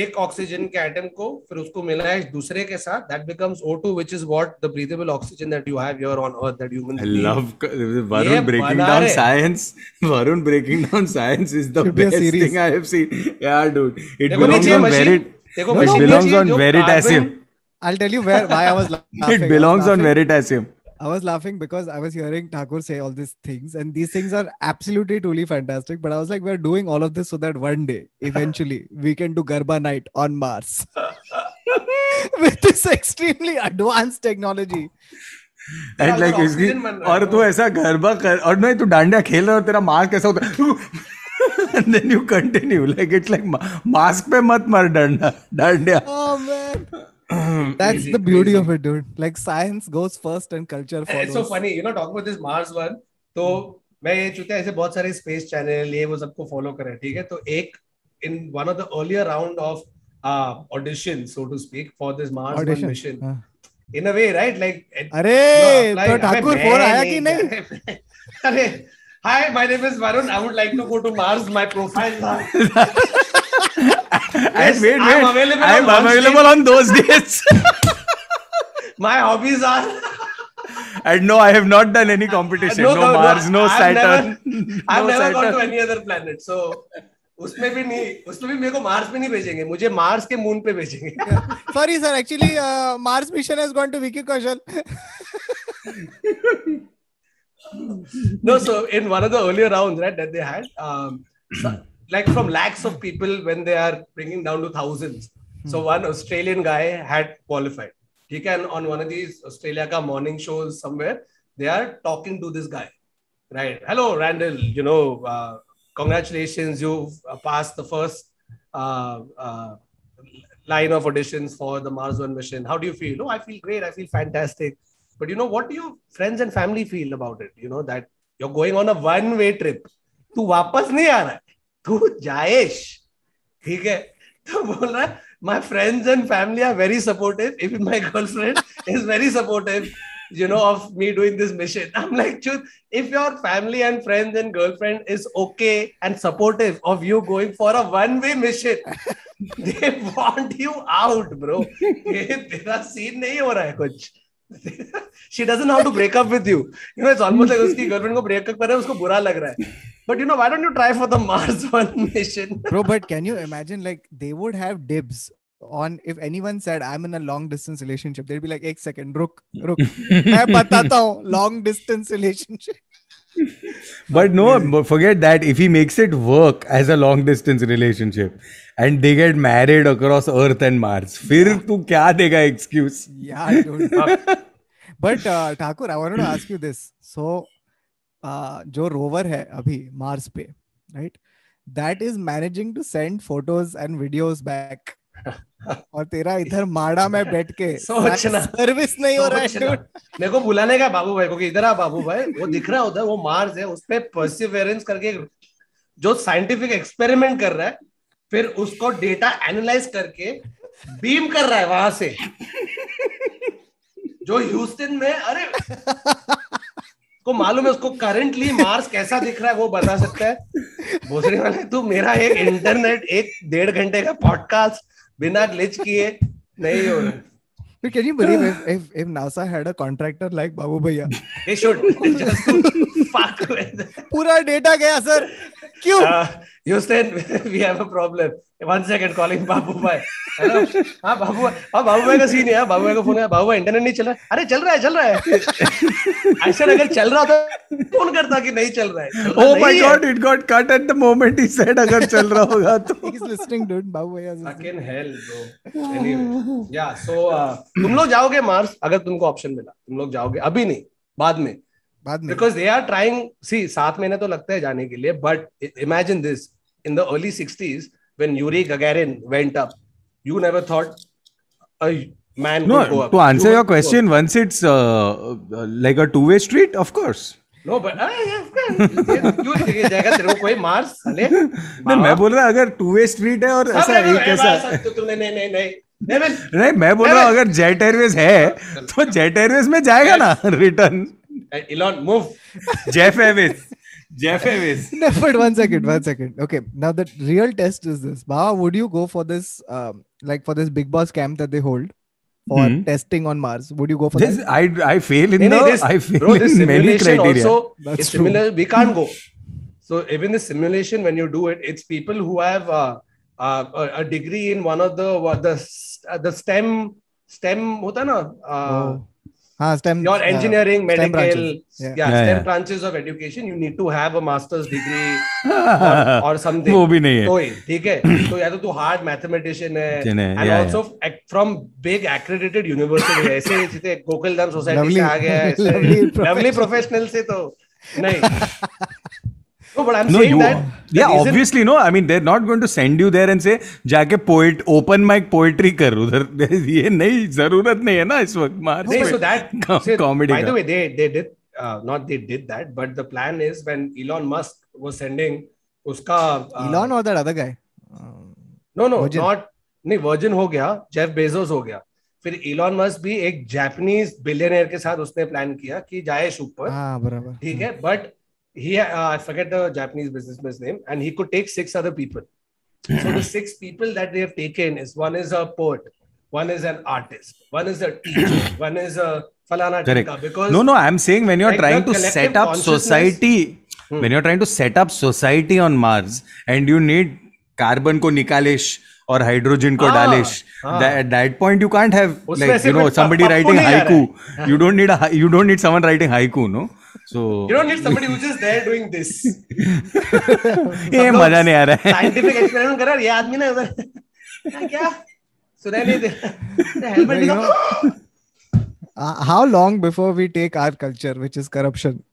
एक ऑक्सीजन के एटम को फिर उसको मिलाया दूसरे के साथ that becomes O two which is what the breathable oxygen that you have here on earth that humans I love Varun breaking down science Varun breaking down science is the best thing I have seen yeah dude it belongs on Verit it belongs on Veritasium I'll tell you where why I was laughing it belongs on Veritasium I was laughing because I was hearing Thakur say all these things and these things are absolutely truly fantastic. But I was like, we're doing all of this so that one day, eventually, we can do Garba night on Mars. With this extremely advanced technology. And like, and you aisa garba kar, aur nahi tu dandiya khel raha aur tera mask aisa hota. And then you continue. Like, it's like, mask pe mat mar danda, dandiya. Oh man. That's easy, the beauty easy. Of it, dude. Like science goes first and culture follows. It's so funny, you know, talking about this Mars One. So मैं ये चुके ऐसे बहुत सारे space channel ये वो सबको follow कर रहे हैं, ठीक है? तो एक in one of the earlier round of uh, audition, so to speak, for this Mars One mission, uh. in a way, right? Like, अरे तो ठाकुर फोन आया कि नहीं? अरे hi, my name is Varun. I would like to go to Mars. My profile. Yes, wait, wait. I'm available. I'm on available on those dates. My hobbies are. And no, I have not done any competition. No, no, no Mars, no, no Saturn. Never, I've no never Saturn. gone to any other planet. So, उसमें भी नहीं, उसमें भी मेरे को Mars पे नहीं भेजेंगे, मुझे मार्स के मून पे भेजेंगे. Sorry, sir. Actually, uh, Mars mission has gone to Vicky Kaushal. No, so in one of the earlier rounds, right, that they had, um, like from lakhs of people, when they are bringing down to thousands. So one Australian guy had qualified. He can, on one of these Australia ka morning shows somewhere, they are talking to this guy, right? Hello, Randall, you know, uh, congratulations, you've passed the first uh, uh, line of auditions for the Mars One mission. How do you feel? Oh, I feel great. I feel fantastic. But you know, what do your friends and family feel about it? You know, that you're going on a one-way trip. Tu वापस नहीं आ रहा, tu जाएश, ठीक है? तो बोल रहा, my friends and family are very supportive. If my girlfriend is very supportive, you know, of me doing this mission. I'm like, Chut, if your family and friends and girlfriend is okay and supportive of you going for a one-way mission, they want you out, bro. तेरा scene नहीं हो रहा है कुछ. She doesn't know how to break up with you. You know, it's almost like उसकी girlfriend को break up कर रहा है, उसको बुरा लग रहा है. But you know, why don't you try for the Mars One mission? Bro, but can you imagine, like, they would have dibs on if anyone said, I'm in a long distance relationship, they'd be like, ek second, ruk, ruk. मैं बताता हूँ, long distance relationship. But no, forget that. If he makes it work as a long distance relationship and they get married across Earth and Mars, फिर तू क्या देगा excuse? Yeah, dude. But uh, Thakur, I wanted to ask you this. So, Uh, जो rover है अभी Mars पे, right, that is managing to send photos and videos back, और तेरा इधर माड़ा में बैठ के सर्विस नहीं हो रहा है. मेरे को बुलाने का बाबू भाई को कि इधर आ बाबू भाई, वो दिख रहा उधर वो मार्स है, उस पे परसिवरेंस करके जो साइंटिफिक एक्सपेरिमेंट कर रहा है, फिर उसको डेटा एनालाइज करके बीम कर रहा है वहां से जो ह्यूस्टन में. अरे को मालूम है उसको करंटली मार्स कैसा दिख रहा है, वो बता सकता है. भोसड़ी वाले, तू मेरा एक इंटरनेट एक डेढ़ घंटे का पॉडकास्ट बिना ग्लिच किए नहीं हो रहा. Can you believe if, if, if NASA had a contractor like Babu Bhaiya? They should just fuck with it. पूरा डेटा गया सर. क्यों? Houston, we have a problem. One second, calling Babu भाई. हाँ बाबू भाई, हाँ बाबू भाई का सीन है. बाबू भाई का फोन है. बाबू भाई इंटरनेट नहीं चल रहा. अरे चल रहा है, चल रहा है. ऐसा अगर चल रहा तो फोन करता कि नहीं चल रहा है. Oh my God, it got cut at the moment he said अगर चल रहा होगा तो. He's listening, dude. बाबू भैया. Fucking hell, bro. Anyway, yeah. So तुम लोग जाओगे मार्स अगर तुमको ऑप्शन मिला, तुम लोग जाओगे. अभी नहीं, बाद में. बाद में. Because they are trying. See, सात महीने तो लगते हैं जाने के लिए. But imagine this. In the early sixties, when Yuri Gagarin went up, you never thought a man no, could go up. To answer you your question, once it's uh, like a two-way street, of course. No, but... Uh, yeah, you you जाएगा तेरे को कोई Mars साले. नहीं, मैं बोल रहा अगर two-way street है और ऐसा ही कैसा... तुमने नहीं नहीं नहीं नहीं मैं बोल रहा अगर जेट एयरवेज है तो जेट एयरवेज में जाएगा ना return. Elon, move. Jeff Bezos. Jeff Bezos. No, but one second, one second. Okay, now the real test is this. Baba, would you go for this, um, like for this Big Boss camp that they hold for mm-hmm. testing on Mars? Would you go for this? That? I I fail in no, the, this, I fail bro, this in many criteria. Also, that's true. Similar, we can't go. So even the simulation, when you do it, it's people who have uh, uh, a degree in one of the uh, the uh, the STEM STEM. Hota na. Uh, oh. Ah, STEM, your engineering, uh, medical, STEM branches. Yeah. Yeah, yeah, STEM yeah. branches of education. You need to have a master's degree or, or something. वो भी नहीं है. तो ही ठीक है. तो या तो तू hard mathematician है. And yeah, also yeah. from big accredited university. ऐसे जितने Gokaldam Society से आ गया है. Lovely professional से तो नहीं. No, but I'm no, saying you, that. Yeah, obviously, no. I mean, they're not going to send you there and say, "Jaake poet, open mic poetry kar." Udhar ये नहीं, ज़रूरत नहीं है ना इस वक्त Mars. So that com- so, comedy. By the way, they they did uh, not they did that, but the plan is when Elon Musk was sending uska... Uh, Elon or that other guy? Um, no, no, Virgin. not... No, Virgin ho gaya, Jeff Bezos ho gaya. फिर Elon Musk भी एक Japanese billionaire के साथ उसने plan किया कि जाए shoot पर, हां बराबर ठीक है, but he I forget the Japanese businessman's name and he could take six other people, so the six people that they have taken is one is a poet, one is an artist, one is a teacher, one is a falana tika, because no no i'm saying when you're like trying to set up society hmm. when you're trying to set up society on Mars and you need carbon ko nikalish or hydrogen ko ah, dalish. Ah. That, at that point, you can't have like, you know, somebody writing haiku. You don't need a you don't need someone writing haiku, no. So you don't need somebody who's just there doing this. ये मजा नहीं आ रहा है. Scientific experiment कर रहा है ये आदमी ना उधर. क्या? सुनाई नहीं दे. Helmet दिखाओ. How long before we take our culture, which is corruption?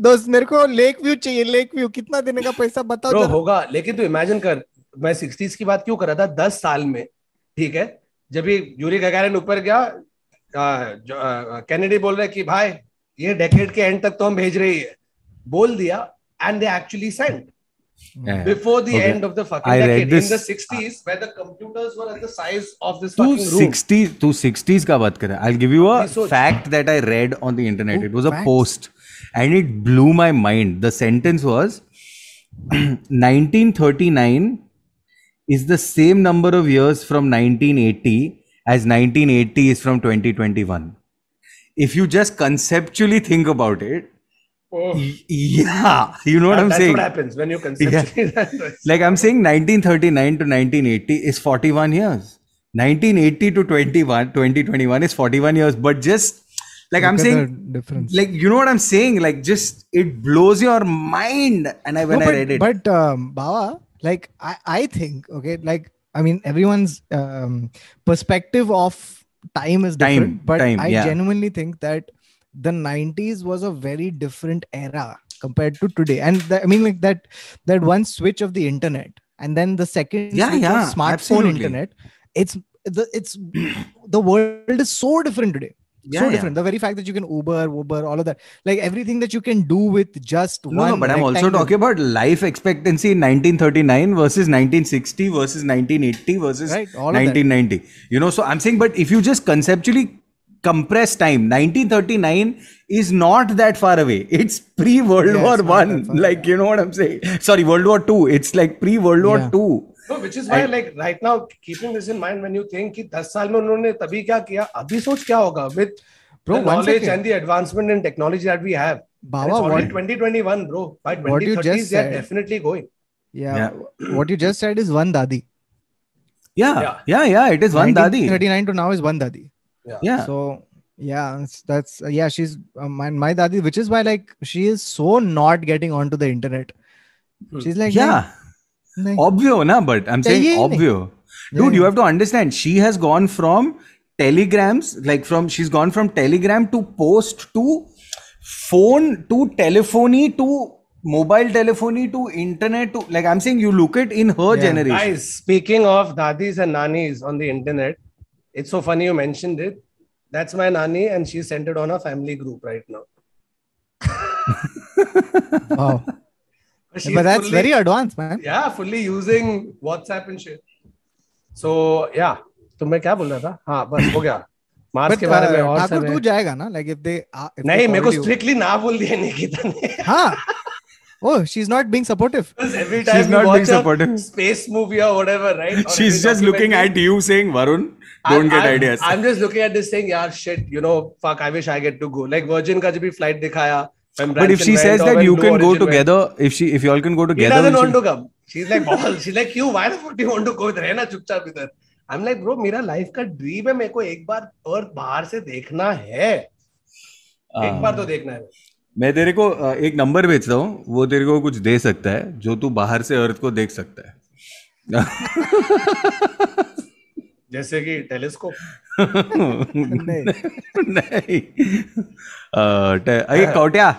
दोस्त मेरे को लेक व्यू चाहिए, लेक व्यू कितना देने का पैसा बताओ जरा होगा, लेकिन तू इमेजिन कर, मैं सिक्सटीज की बात क्यों कर रहा था, दस साल में, ठीक है, जब ये यूरी गगारिन ऊपर गया, कैनेडी बोल रहे कि भाई ये डेकेड के एंड तक तो हम भेज रही है, बोल दिया, and they actually sent before the okay. end of the fucking I decade this, in the sixties where the computers were at the size of this fucking room. two sixties ka baat kar raha, I'll give you a so, fact that I read on the internet. Ooh, it was facts. A post and it blew my mind. The sentence was nineteen thirty-nine is the same number of years from nineteen eighty as nineteen eighty is from twenty twenty-one. If you just conceptually think about it, oh. Yeah, you know what and I'm that's saying. That's what happens when you conceptually. Yeah. Like I'm saying, nineteen thirty-nine to nineteen eighty is forty-one years. nineteen eighty to twenty twenty-one is forty-one years. But just like Look I'm saying, difference. Like you know what I'm saying. Like just it blows your mind. And I when no, but, I read it, but um, Bawa, like I, I think okay, like I mean everyone's um, perspective of time is different. Time, but time, I yeah. genuinely think that the nineties was a very different era compared to today, and the, I mean like that that one switch of the internet and then the second yeah, yeah, smartphone absolutely. internet, it's the it's the world is so different today, yeah, so different yeah. the very fact that you can uber uber all of that, like everything that you can do with just no, one no, but I'm also talking about life expectancy in nineteen thirty-nine versus nineteen sixty versus nineteen eighty versus right, nineteen ninety, you know, so I'm saying, but if you just conceptually compressed time, nineteen thirty-nine is not that far away. It's pre World yeah, War One, like you know what I'm saying. Sorry, World War Two. It's like pre World War yeah. Two. No, which is why, I, like right now, keeping this in mind, when you think that ten साल में उन्होंने तभी क्या किया, अभी सोच क्या होगा with bro, the knowledge and the advancement in technology that we have. Baba, what twenty twenty-one, bro? By twenty thirties, they are definitely going. Yeah, yeah. What you just said is one dadi. Yeah, yeah, yeah. yeah it is one dadi. nineteen thirty-nine to now is one dadi. Yeah. yeah. So yeah, that's uh, yeah. She's uh, my my dadi, which is why like she is so not getting onto the internet. She's like yeah, like, obvio na. But I'm saying obvio, dude. Yeah. You have to understand. She has gone from telegrams, like from she's gone from telegram to post to phone to telephony to mobile telephony to internet to like I'm saying. You look at in her yeah. generation. Guys, speaking of dadis and nannies on the internet. It's so funny you mentioned it. That's my nani and she's centered on a family group right now. Wow. But, but that's fully, very advanced, man. Yeah, fully using WhatsApp and shit. So, yeah. So, what was I saying? Haan, bas, ho gaya. Mars ke baare mein aur sab. Thakur, tu jayega na? Like if they... Uh, if nahin, meko strictly na bol diya Nikita ne. Haan. Oh, she's not being supportive. Because every time she's not being supportive. Space movie or whatever, right? Or she's just looking at you saying, Varun, don't I'm, get I'm, ideas. I'm just looking at this saying, yeah, shit, you know, fuck, I wish I get to go. Like Virgin ka jab bhi flight dikhaya. But if she says that you can go together, went. if she, if you all can go together. She doesn't want to come. She's like, ball. She's like, you, why the fuck do you want to go? Rehna chupchap idhar. I'm like, bro, mera life ka dream hai. Meko ek baar Earth bahar se dekhna hai. Ek baar to dekhna hai. मैं तेरे को एक number भेज रहा हूँ, वो तेरे को कुछ दे सकता है जो तू बाहर से अर्थ को देख सकता है. जैसे कि टेलीस्कोप. नहीं नहीं अरे कौटिया,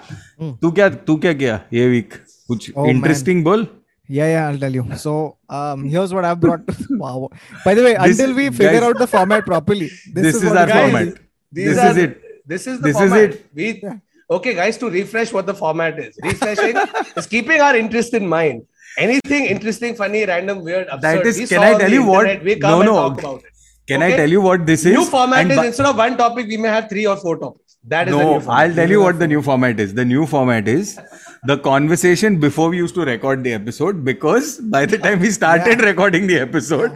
तू क्या तू क्या किया ये वीक, कुछ इंटरेस्टिंग बोल. Yeah, yeah, I'll tell you. So, um, here's what I've brought. Wow. By the way, this, until we figure guys, out the format properly, this, this is, is our guys, format. This are, is it. This is the this format. Is it. We, okay, guys, to refresh what the format is. Refreshing is keeping our interest in mind. Anything interesting, funny, random, weird, absurd. That is, we can I tell you internet, what? We come no, and no. Talk about it. Can okay? I tell you what this is? New format is, instead of one topic, we may have three or four topics. That is no, the new format. I'll tell you what the new format is. The new format is the conversation before we used to record the episode, because by the time we started yeah. recording the episode,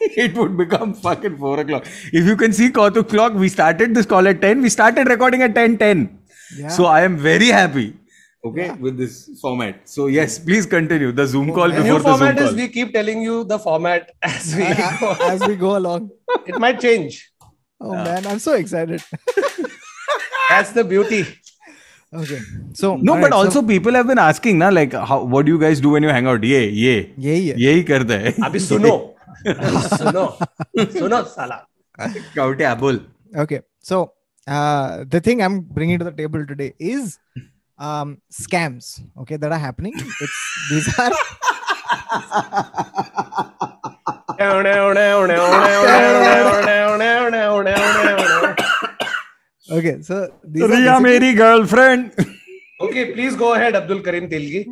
it would become fucking four o'clock. If you can see Kautuk clock, we started this call at ten. We started recording at ten ten. Yeah. So I am very happy. Okay, yeah. with this format. So yes, please continue. The Zoom call before the Zoom call. The new format is we keep telling you the format as we uh, go. As we go along. It might change. Oh yeah. man, I'm so excited. That's the beauty. Okay. So no, right, but also so, people have been asking, na, like, how, what do you guys do when you hang out? Yeh, yeh. Yeh, yeh. Yeh karta hai. Abhi suno. Suno. Suno, sala. Kaute abul. Okay. So uh, the thing I'm bringing to the table today is Um, scams, okay, that are happening. It's these are. Okay, so these Riya are basically... Meri girlfriend. Okay, please go ahead, Abdul Karim Telgi.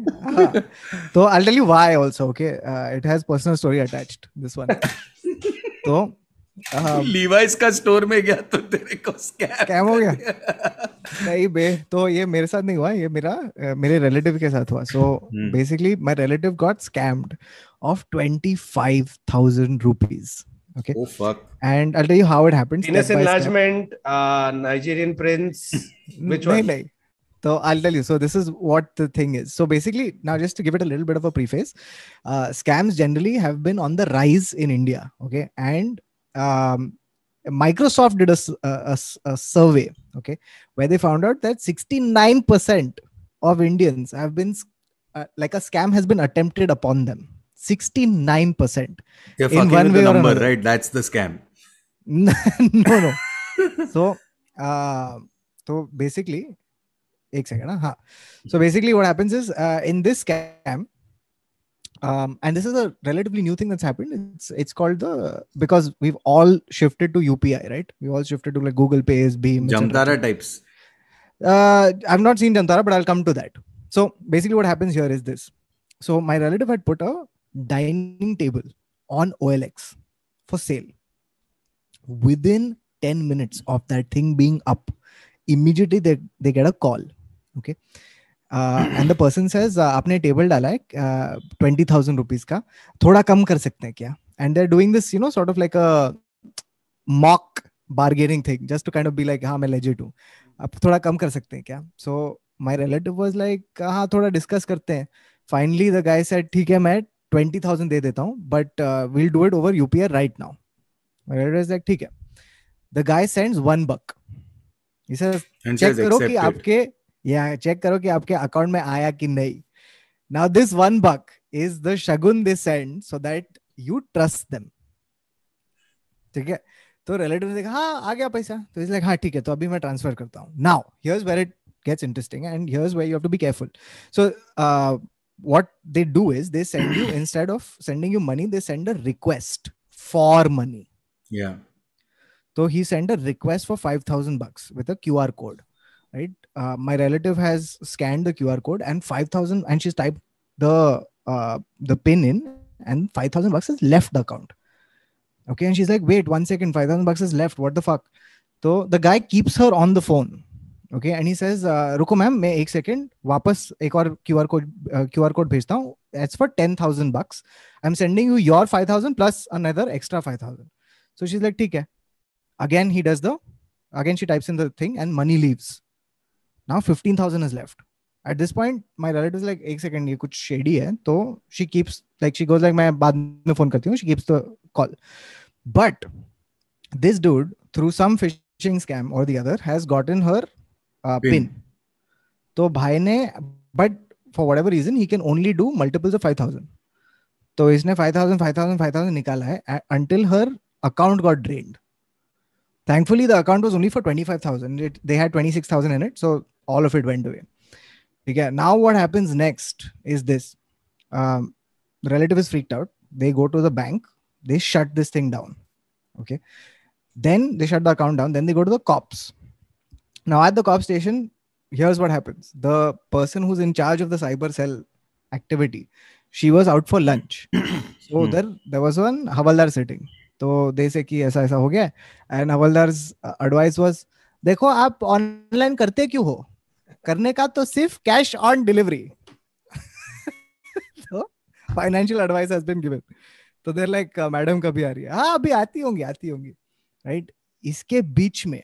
So I'll tell you why also. Okay, uh, it has personal story attached. This one. So. Uh, Levi's ka store mein gaya to tere ko scam scam ho gaya. Nahi be, to ye mere sath nahi hua, ye mera uh, mere relative ke sath hua. So hmm. basically my relative got scammed of twenty-five thousand rupees. Okay. Oh fuck. And I'll tell you how it happened. Penis enlargement, uh, Nigerian prince, which one? Nahi, nahi. So I'll tell you. So this is what the thing is. So basically, now just to give it a little bit of a preface, uh, scams generally have been on the rise in India. Okay. And Um, Microsoft did a, a, a survey, okay, where they found out that sixty-nine percent of Indians have been, uh, like a scam has been attempted upon them. sixty-nine percent. You're fucking with the number, right? That's the scam. No, no. So, uh, so basically, one second, huh? So basically what happens is, uh, in this scam, Um, and this is a relatively new thing that's happened. It's it's called the, because we've all shifted to U P I, right? We all shifted to like Google Pay, Beam, Jamtara types. Uh, I've not seen Jamtara, but I'll come to that. So basically what happens here is this. So my relative had put a dining table on O L X for sale. Within ten minutes of that thing being up, immediately they, they get a call. Okay. Uh, and the person says, "Aapne table dala hai uh, twenty thousand rupees ka. Thoda kam kar sakte hain kya?" And they're doing this, you know, sort of like a mock bargaining thing, just to kind of be like, "Ha, main legit hu. Ab thoda kam kar sakte hain kya?" So my relative was like, "Ha, thoda discuss karte hain." Finally, the guy said, "Theek hai, main twenty thousand de deta hu, but uh, we'll do it over U P I right now." My relative is like, "Theek hai." The guy sends one buck. He says, and "Check karo ki aapke." Yeah, check karo ki aapke account mein aaya ki nahi. Now this one buck is the shagun they send so that you trust them. ठीक है? तो relative ने कहा हाँ आ गया पैसा. So he's like हाँ ठीक है तो अभी मैं transfer करता हूँ. Now here's where it gets interesting and here's where you have to be careful. So uh, what they do is they send you, instead of sending you money, they send a request for money. Yeah. So he sent a request for five thousand bucks with a Q R code. Right, uh, my relative has scanned the Q R code and five thousand, and she's typed the uh, the pin in, and five thousand bucks has left the account. Okay, and she's like, wait one second, five thousand bucks is left. What the fuck? So the guy keeps her on the phone. Okay, and he says, uh, "Ruko ma'am, main ek second, wapas ek aur Q R code uh, Q R code bhejta hu. That's for ten thousand bucks. I'm sending you your five thousand plus another extra five thousand." So she's like, "Theek hai." Again, he does the again she types in the thing, and money leaves. Now fifteen thousand is left. At this point, my relative is like, "Ek second, ye kuch shady hai." So she keeps, like, she goes like, "Main baad mein phone karti hu." She keeps the call. But this dude, through some phishing scam or the other, has gotten her uh, pin. pin. So bhai ne, but for whatever reason, he can only do multiples of five thousand. So isne five thousand, five thousand, five thousand nikala hai until her account got drained. Thankfully, the account was only for twenty-five thousand. They had twenty-six thousand in it. So all of it went away. Okay, now what happens next is this. Um, the relative is freaked out. They go to the bank. They shut this thing down. Okay. Then they shut the account down. Then they go to the cops. Now at the cop station, here's what happens. The person who's in charge of the cyber cell activity, she was out for lunch. So hmm. there, there was one Havaldar sitting. So they say ki aisa aisa ho gaya. And Havaldar's advice was, dekho aap online karte kyu ho? Karne ka to sirf cash on delivery. So financial advice has been given. So they're like, madam kabhi aa rahi hai? Haan, abhi aati hongi, aati hongi. Right? Iske beech mein,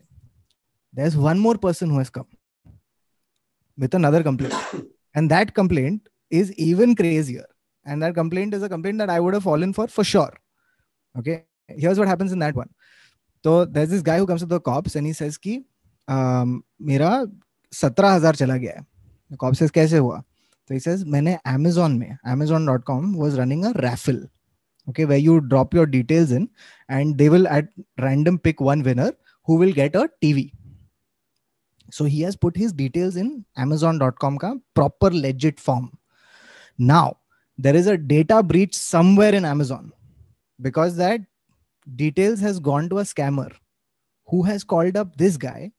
there's one more person who has come with another complaint. And that complaint is even crazier. And that complaint is a complaint that I would have fallen for, for sure. Okay. Here's what happens in that one. So there's this guy who comes to the cops and he says ki, um, mera seventeen thousand chala gaya hai. The cop says, kaise hua? So he says, maine Amazon mein, Amazon dot com was running a raffle. Okay. Where you drop your details in and they will at random pick one winner who will get a T V. So he has put his details in Amazon dot com ka proper legit form. Now, there is a data breach somewhere in Amazon because that details has gone to a scammer who has called up this guy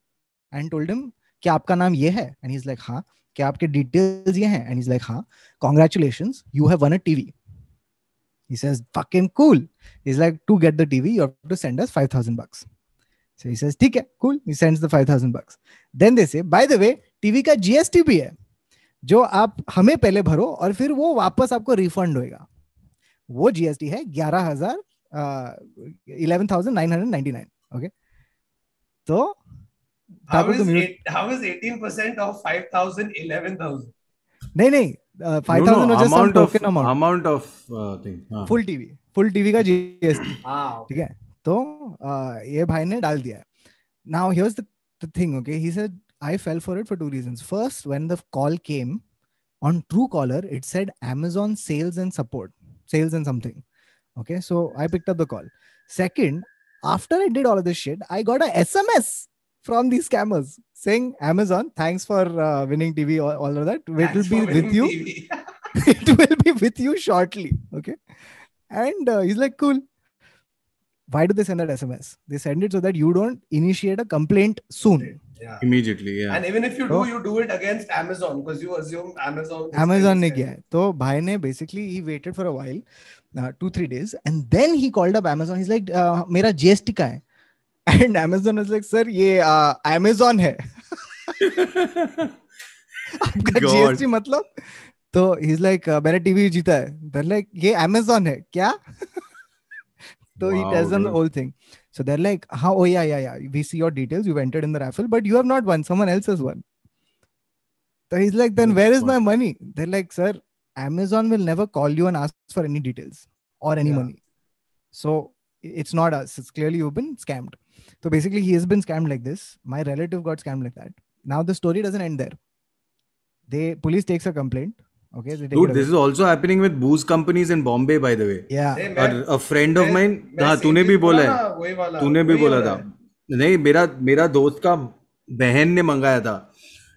and told him, kya aapka naam ye hai? And he's like, ha. Kya aapke details ye hai? And he's like, ha. Congratulations, you have won a T V. He says, fucking cool. He's like, to get the T V, you have to send us five thousand bucks. So he says, theek hai, cool. He sends the five thousand bucks. Then they say, by the way, T V ka G S T bhi hai. जो आप हमें पहले भरो और फिर वो वापस आपको रिफंड होएगा. वो जीएसटी है eleven thousand nine hundred ninety-nine. Okay. So how is eight, how is eighteen percent of five thousand eleven thousand? नहीं नहीं uh, five thousand no, no, amount of amount, amount of uh, thing. हाँ. Full T V, full T V का G S T. ठीक है. तो ये भाई ने डाल दिया. Now here's the, the thing. Okay, he said, I fell for it for two reasons. First, when the call came on Truecaller, it said Amazon sales and support, sales and something. Okay, so I picked up the call. Second, after I did all of this shit, I got a S M S from these scammers saying, Amazon, thanks for uh, winning T V, all, all of that. It will be with you. It will be with you shortly. Okay. And uh, he's like, cool. Why do they send that S M S? They send it so that you don't initiate a complaint soon. Yeah. Immediately, yeah. And even if you do, so, you do it against Amazon because you assume Amazon. Amazon ne kiya hai. So, bhai ne basically he waited for a while, uh, two three days, and then he called up Amazon. He's like, uh, "Mera G S T ka hai," and Amazon is like, "Sir, ye uh, Amazon hai." Aapka G S T matlab? So he's like, uh, "Mera T V jeeta hai." They're like, "Ye Amazon hai kya?" So wow, he tells them dude. The whole thing. So they're like, how? Oh, yeah, yeah, yeah. We see your details. You've entered in the raffle, but you have not won. Someone else has won. So he's like, then where is my money? They're like, sir, Amazon will never call you and ask for any details or any yeah. money. So it's not us. It's clearly you've been scammed. So basically he has been scammed like this. My relative got scammed like that. Now the story doesn't end there. They police takes a complaint. Okay, dude, this is also happening with booze companies in Bombay, by the way. Yeah. Hey, man, a friend of mine, हाँ तूने भी बोला है, तूने भी बोला था. नहीं मेरा मेरा दोस्त का बहन ने मंगाया था,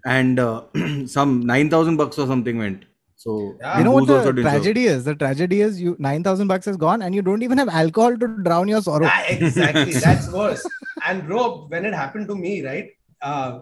and uh, some nine thousand bucks or something went. So yeah. You know what the tragedy is? The tragedy is you nine thousand bucks is gone, and you don't even have alcohol to drown your sorrow. Ah, exactly, that's worse. And bro, when it happened to me, right? Uh,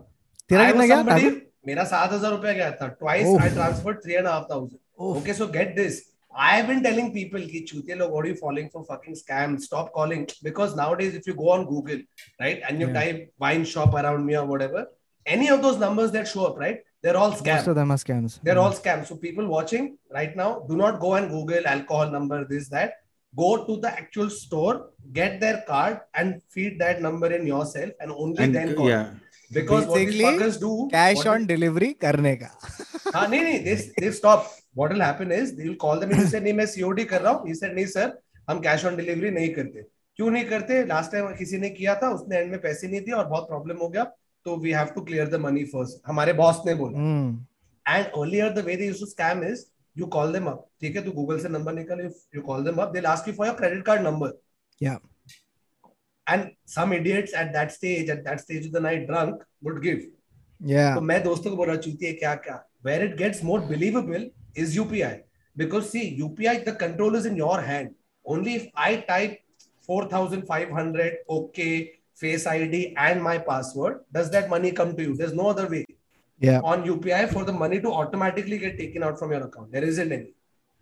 I was somebody. मेरा seven thousand रुपया गया था. Twice oh. I transferred three and a half thousand. Oh. Okay, so get this. I have been telling people ki chute log, what are you falling for fucking scam? Stop calling. Because nowadays if you go on Google, right? And you yeah. type wine shop around me or whatever, any of those numbers that show up, right? They're all scams. Most of them are scams. They're yeah. all scams. So people watching right now, do not go and Google alcohol number, this, that. Go to the actual store, get their card and feed that number in yourself and only and, then call. Yeah. Because basically, what these fuckers do, cash on is, delivery karne ka. Haan, nahin, nahin, they, they stop. What will happen is, they will call them and he said, nahin, main C O D kar raha hun. He said, nahin sir, hum cash on delivery nahin karte. Kyun nahin karte? Last time kisi ne kiya tha, usne end mein paise nahin diye aur bahut problem ho gaya. So we have to clear the money first. Hamare boss ne bola. Hmm. And earlier the way they used to scam is, you call them up. Theek hai, tu Google se number nikal. If you call them up, they'll ask you for your credit card number. Yeah. And some idiots at that stage, at that stage of the night, drunk, would give. Yeah. So, मैं दोस्तों को बोल रहा चूतिया क्या क्या. Where it gets more believable is U P I, because see, U P I the control is in your hand. Only if I type four thousand five hundred, okay, Face I D and my password, does that money come to you? There's no other way. Yeah. On U P I for the money to automatically get taken out from your account. There isn't any.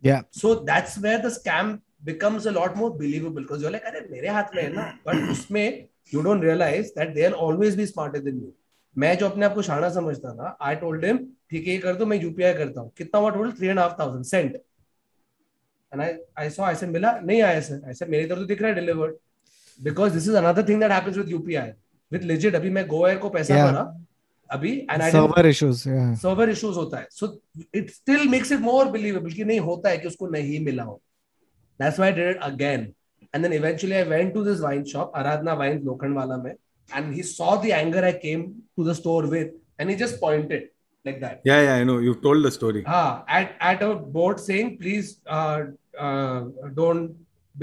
Yeah. So that's where the scam becomes a lot more believable because you're like, "Arey, mere haath mein hai na." But usme, you don't realize that they'll always be smarter than you. मैं जो अपने आप को शाना समझता था, I told him, ठीक है ये कर दो, मैं U P I करता हूँ. कितना हुआ total? Three and a half thousand cent. And I, I saw, I said, मिला? नहीं आया sir. I said, मेरी तरफ तो दिख रहा है delivered. Because this is another thing that happens with U P I. With legit, अभी मैं Go Air को पैसा भरा, अभी and I didn't, server issues, yeah. Server issues होता है. So it still makes it more believable कि नहीं होता है कि उसको नहीं मिला हो. That's why I did it again. And then eventually I went to this wine shop, Aradhna Wines, Lokhandwala mein, and he saw the anger I came to the store with, and he just pointed like that. Yeah, yeah, I know. You've told the story. Ah, at, at a board saying, please uh, uh, don't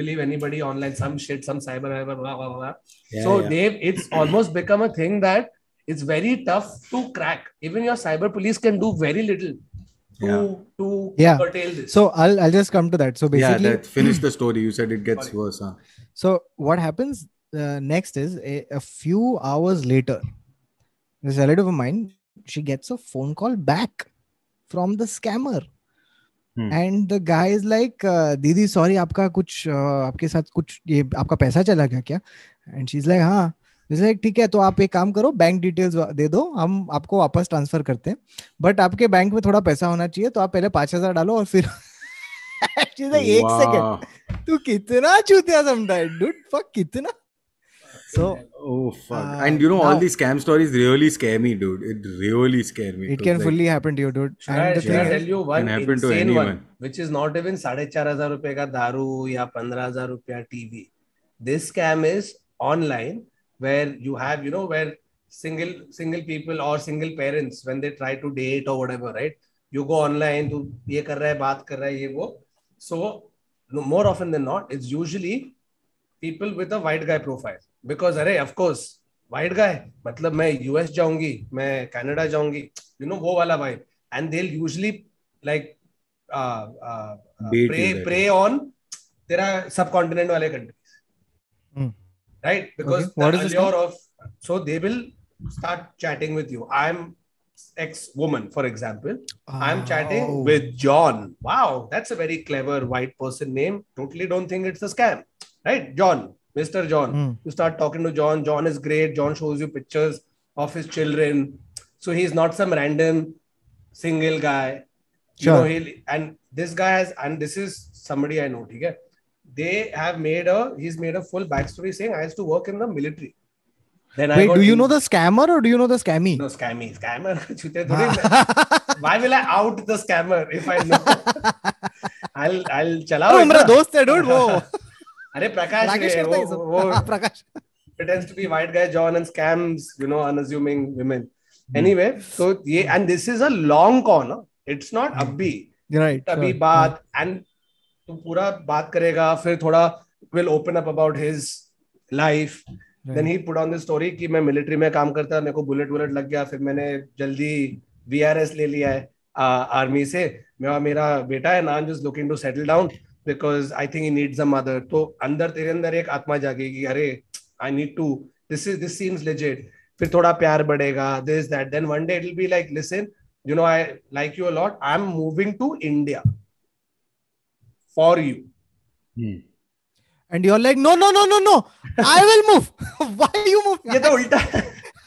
believe anybody online, some shit, some cyber, blah, blah, blah. Yeah, so yeah. Dave, it's almost become a thing that it's very tough to crack. Even your cyber police can do very little to, yeah. to yeah. curtail this. So I'll, I'll just come to that. So basically, yeah, that, finish the story. You said it gets Sorry. worse. Huh? So what happens uh, next is a, a few hours later, this relative of mine, she gets a phone call back from the scammer. Hmm. And the guy is like, uh, Didi, sorry, आपका कुछ uh, आपके साथ कुछ ये आपका पैसा चला गया क्या? And she's like, हाँ. He's like, ठीक है, तो आप एक काम करो, बैंक डिटेल्स दे दो, हम आपको वापस ट्रांसफर करते हैं. But आपके बैंक में थोड़ा पैसा होना चाहिए, तो आप पहले पाँच हजार डालो और फिर. She's like, wow. एक सेकंड. तू कितना चूतिया समटाइम, dude, fuck कितना. So, oh fuck. Uh, and you know, now, all these scam stories really scare me, dude. It really scares me. It can like, fully happen to you, dude. Should I, should I tell you one insane one, which is not even four thousand five hundred rupees ka daru ya fifteen thousand rupees T V. This scam is online where you have, you know, where single single people or single parents, when they try to date or whatever, right? You go online, tu ye kar raha hai, baat kar raha hai, ye wo. So, more often than not, it's usually people with a white guy profile. Because, arey, of course, white guy, matlab main U S jaungi, main Canada jaungi, you know, wo wala vibe. And they'll usually like uh, uh, prey, prey on tera subcontinent wale countries. Mm. Right? Because okay. what the is allure of... So they will start chatting with you. I'm ex-woman, for example. Oh. I'm chatting with John. Wow, that's a very clever white person name. Totally don't think it's a scam. Right? John. Mister John, mm. you start talking to John. John is great. John shows you pictures of his children. So he's not some random single guy. Sure. You know, he, and this guy has, and this is somebody I know. Okay? They have made a, he's made a full backstory saying I used to work in the military. Then Wait, I got do you in, know the scammer or do you know the scammy? No, scammy. Scammer. Why will I out the scammer if I know? I'll, I'll chala. Oh, my friend, dude. Whoa. Arey, Prakash, Prakash, wo, wo, wo, Prakash pretends to be white guy John and scams, you know, unassuming women. Anyway, so ye, and this is a long con. Huh? It's not abhi. Right. Abhi sure. baat and tu pura baat karega, fir thoda will open up about his life. Right. Then he put on this story ki main military mein kaam karta, meko bullet bullet lag gaya, fir maine jaldi V R S le liya hai uh, army se. Mera mera beta hai, and I'm just looking to settle down. Because I think he needs a mother. So, andar tere andar ek atma jagegi. Arey, I need to. This is this seems legit. Phir thoda pyar badega. This that. Then one day it'll be like, listen, you know, I like you a lot. I'm moving to India for you. Hmm. And you're like, no, no, no, no, no. I will move. Why you move? Ye toh ulta.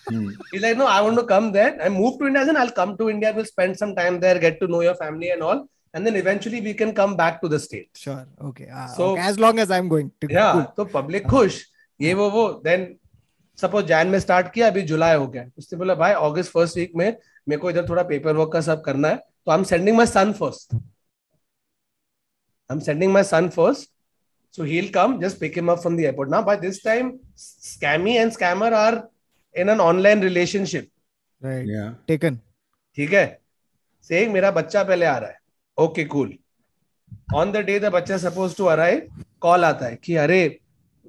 Hmm. He's like, no, I want to come there. I move to India, and I'll come to India. We'll spend some time there, get to know your family and all. And then eventually we can come back to the state. Sure. Okay. Uh, so okay. As long as I'm going to. Yeah. Go. So public khush. Ye wo wo. Then suppose Jan mein start kiya, abhi July ho gaya. Usne bola, bhai August first week mein mere ko idhar thoda paperwork ka sab karna hai. So I'm sending my son first. I'm sending my son first. So he'll come, just pick him up from the airport. Now by this time, scammy and scammer are in an online relationship. Right. Yeah. Taken. Theek hai. Saying mera bachcha pehle aa raha hai. Okay, cool. On the day the bacha supposed to arrive, call aata hai ki arey,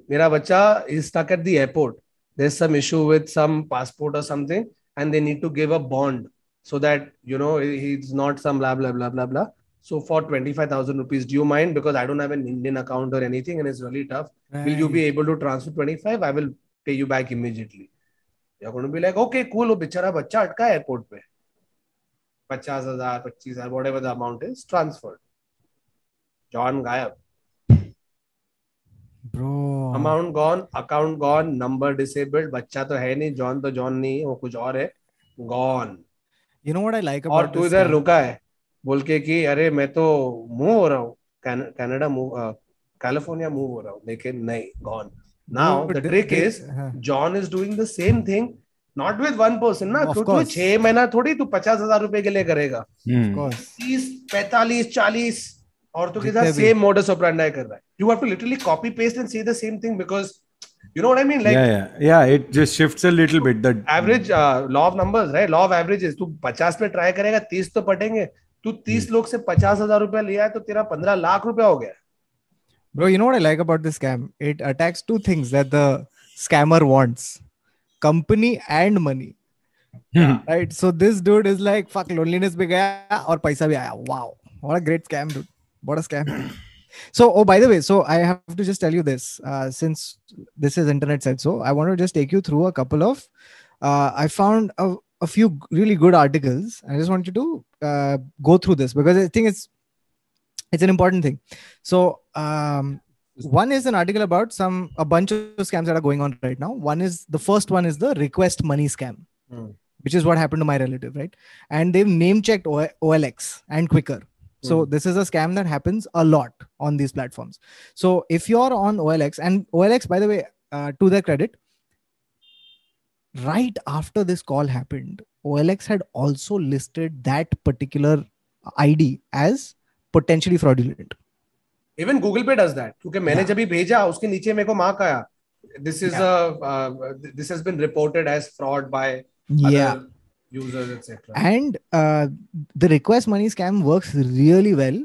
mera bacha is stuck at the airport. There's some issue with some passport or something, and they need to give a bond so that, you know, he's not some blah, blah, blah, blah, blah. So for twenty-five thousand rupees, do you mind? Because I don't have an Indian account or anything, and it's really tough. Right. Will you be able to transfer twenty-five? I will pay you back immediately. You're going to be like, okay, cool, oh, bichara bachcha atka airport pe. fifty thousand, twenty-five thousand, whatever the amount is, transferred. John Gayab. Bro. Amount gone, account gone, number disabled, bachcha to hai nahi, John to John nahi, wo kuch aur hai. Gone. You know what I like about this? Aur tu idhar ruka hai. Bolke ki, arey, main to move ho raha hu. Can- Canada move, uh, California move ho raha hu. Lekin nahi, gone. Now, no, the trick they, is, uh, John is doing the same thing, not with one person. Na, of course. six mahina thodi tu fifty thousand rupaye ke liye karega. Of course. thirty, forty, forty. औरतों के साथ same modus operandi कर रहा है. You have to literally copy paste and say the same thing because you know what I mean. Like yeah, yeah, yeah it just shifts a little bit. The average uh, law of numbers, right? Law of averages. तू fifty पे try करेगा, thirty तो पटेंगे. तू thirty लोग से fifty thousand रुपया लिया है तो तेरा fifteen lakh रुपया हो गया. Bro, you know what I like about this scam? It attacks two things that the scammer wants: company and money. Hmm. Right? So this dude is like, fuck, loneliness भी गया और पैसा भी आया. Wow, what a great scam, dude. What a scam. So, oh, by the way, so I have to just tell you this, uh, since this is internet said so, I want to just take you through a couple of, uh, I found a, a few really good articles. I just want you to uh, go through this because I think it's, it's an important thing. So um, one is an article about some, a bunch of scams that are going on right now. One is, the first one is the request money scam, mm. which is what happened to my relative, right? And they've name checked O L X and Quicker. So this is a scam that happens a lot on these platforms. So if you're on O L X, and O L X, by the way, uh, to their credit, right after this call happened, O L X had also listed that particular I D as potentially fraudulent. Even Google Pay does that. Because मैंने जब भी भेजा, उसके नीचे मेरे को mark आया. This is yeah. a uh, this has been reported as fraud by yeah. other users, et cetera. And uh, the request money scam works really well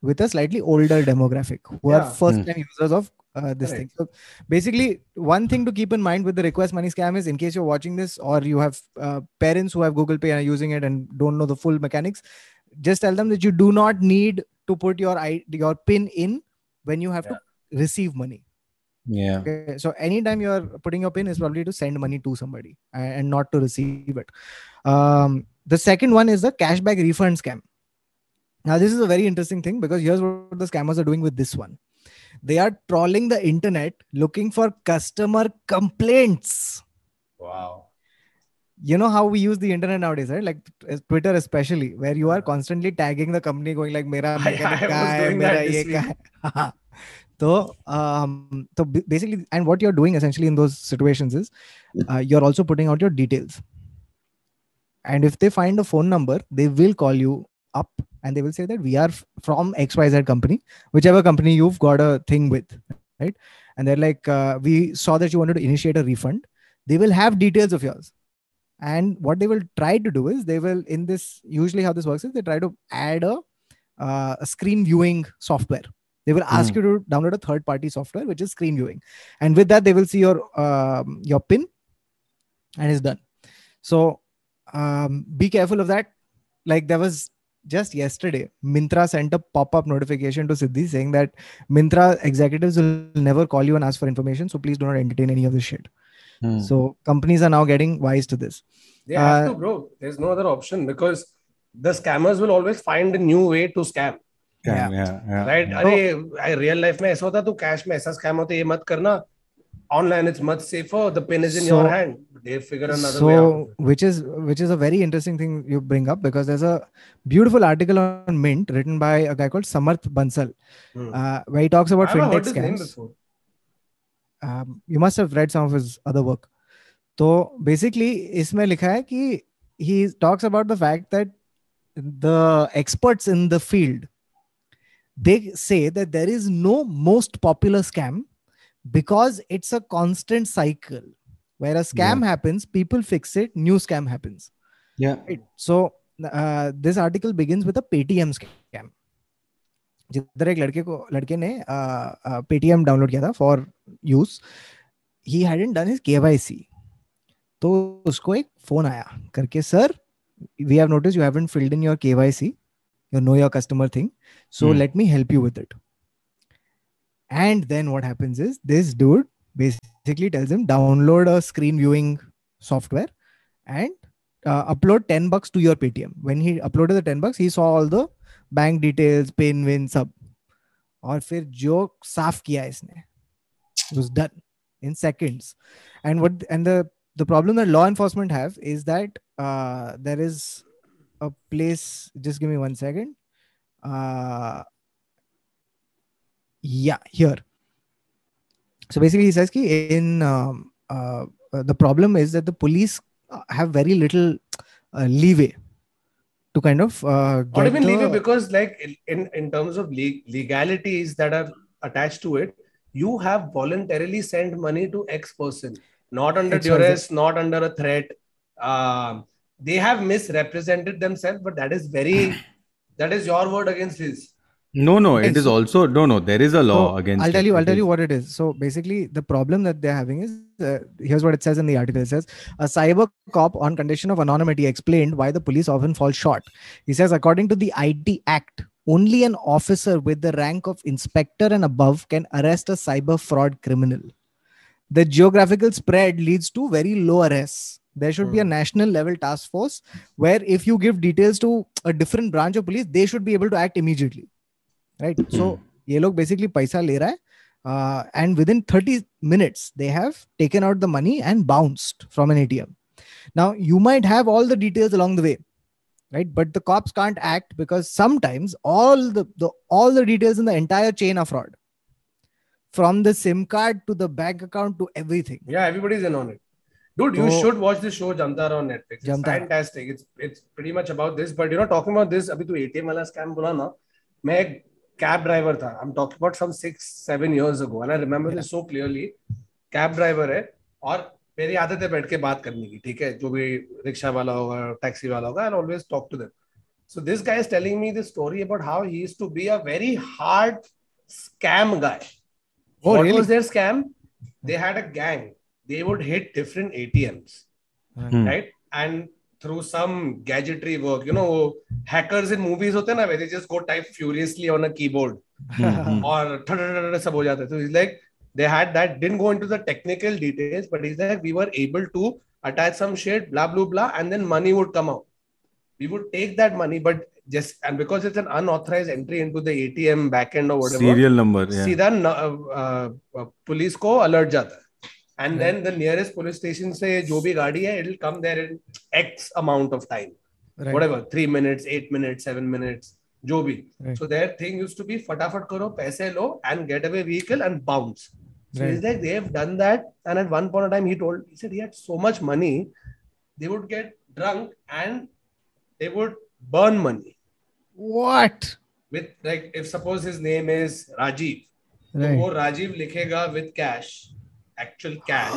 with a slightly older demographic who yeah. are first-time mm. users of uh, this right. thing. So basically, one thing to keep in mind with the request money scam is, in case you're watching this or you have uh, parents who have Google Pay and are using it and don't know the full mechanics, just tell them that you do not need to put your I D, your PIN in when you have yeah. to receive money. Yeah. Okay. So anytime you're putting your PIN is probably to send money to somebody and not to receive it. Um, the second one is the cashback refund scam. Now, this is a very interesting thing because here's what the scammers are doing with this one. They are trawling the internet looking for customer complaints. Wow. You know how we use the internet nowadays, right? Like Twitter especially, where you are constantly tagging the company going like, mera mechanic ka hai, mera ye ka hai. So, um, so basically, and what you're doing essentially in those situations is uh, you're also putting out your details. And if they find a phone number, they will call you up and they will say that we are from X Y Z company, whichever company you've got a thing with, right? And they're like, uh, we saw that you wanted to initiate a refund. They will have details of yours. And what they will try to do is they will, in this, usually how this works is they try to add a, uh, a screen viewing software. They will ask mm. you to download a third-party software, which is screen viewing. And with that, they will see your uh, your PIN and it's done. So um, be careful of that. Like there was just yesterday, Myntra sent a pop-up notification to Siddhi saying that Myntra executives will never call you and ask for information. So please do not entertain any of this shit. Mm. So companies are now getting wise to this. They uh, have to, bro. There's no other option because the scammers will always find a new way to scam. Yeah, yeah, yeah. Right? So, Arey, real life mein aisa hota tu cash mein aisa scam hota, ye mat karna. Online it's much safer. The pin is in so, your hand. They figure another so, way out. Which is which is a very interesting thing you bring up because there's a beautiful article on Mint written by a guy called Samarth Bansal, hmm. uh, where he talks about I fintech heard scams. His name um, you must have read some of his other work. So basically, isme likha hai ki he talks about the fact that the experts in the field, they say that there is no most popular scam because it's a constant cycle where a scam yeah. happens, people fix it, new scam happens. Yeah. Right. So uh, this article begins with a Paytm scam. Jidhar ek ladke ko ladke ne Paytm download kiya tha for use. He hadn't done his K Y C. So usko ek phone aaya karke, sir, we have noticed you haven't filled in your K Y C. You know your customer thing. So mm. let me help you with it. And then what happens is this dude basically basically tells him download a screen viewing software and uh, upload ten bucks to your Paytm. When he uploaded the ten bucks, he saw all the bank details, pin, win, sub. और फिर जो साफ किया इसने, it was done in seconds. And what and the the problem that law enforcement have is that uh, there is a place. Just give me one second. Uh, yeah, here. So basically, he says ki in um, uh, the problem is that the police have very little uh, leeway. To kind of uh, get not even the... leave it, because like in, in terms of leg- legalities that are attached to it, you have voluntarily sent money to X person, not under X duress, not under a threat. Uh, they have misrepresented themselves, but that is very, that is your word against his. No, no, it yes. is also, no, no, there is a law so, against I'll tell it. you, I'll tell you what it is. So basically the problem that they're having is, uh, here's what it says in the article. It says, a cyber cop on condition of anonymity explained why the police often fall short. He says, according to the I T Act, only an officer with the rank of inspector and above can arrest a cyber fraud criminal. The geographical spread leads to very low arrests. There should be a national level task force where if you give details to a different branch of police, they should be able to act immediately. Right. Mm-hmm. So, ye log basically paisa le raha hai, uh, and within thirty minutes, they have taken out the money and bounced from an A T M. Now, you might have all the details along the way, right? But the cops can't act because sometimes all the, the all the details in the entire chain are fraud. From the SIM card to the bank account to everything. Yeah, everybody's in on it. Dude, so, you should watch the show Jamtar on Netflix. It's Jamtar. Fantastic. It's it's pretty much about this. But you know, talking about this, abhi tu A T M wala scam bola na, main cab driver tha. I'm talking about some six, seven years ago. And I remember yeah. this so clearly. Cab driver hai. और मेरी आदत है बैठ के बात करने की, ठीक है? जो भी रिक्शा वाला होगा, टैक्सी वाला होगा, I'll always talk to them. So this guy is telling me this story about how he used to be a very hard scam guy. Oh, what really? was their scam? They had a gang. They would hit different A T Ms. Hmm. Right? And through some gadgetry work, you know, hackers in movies hote na, where they just go type furiously on a keyboard mm-hmm. or sab ho jata. So he's like, they had that, didn't go into the technical details, but he's like, we were able to attach some shit, blah, blah, blah, and then money would come out. We would take that money, but just, and because it's an unauthorized entry into the A T M backend or whatever. Serial number, yeah. Seedha uh, uh, police ko alert jata. And right. then the nearest police station say, jo bhi gaadi hai, it'll come there in X amount of time. Right. Whatever, three minutes, eight minutes, seven minutes, jo bhi. Right. So their thing used to be, fatafat karo, paise lo, and get away vehicle and bounce. So right. he's like, they have done that. And at one point in time, he told, he said he had so much money, they would get drunk and they would burn money. What? With like, if suppose his name is Rajiv, right. so wo Rajiv likhega with cash. Actual cash.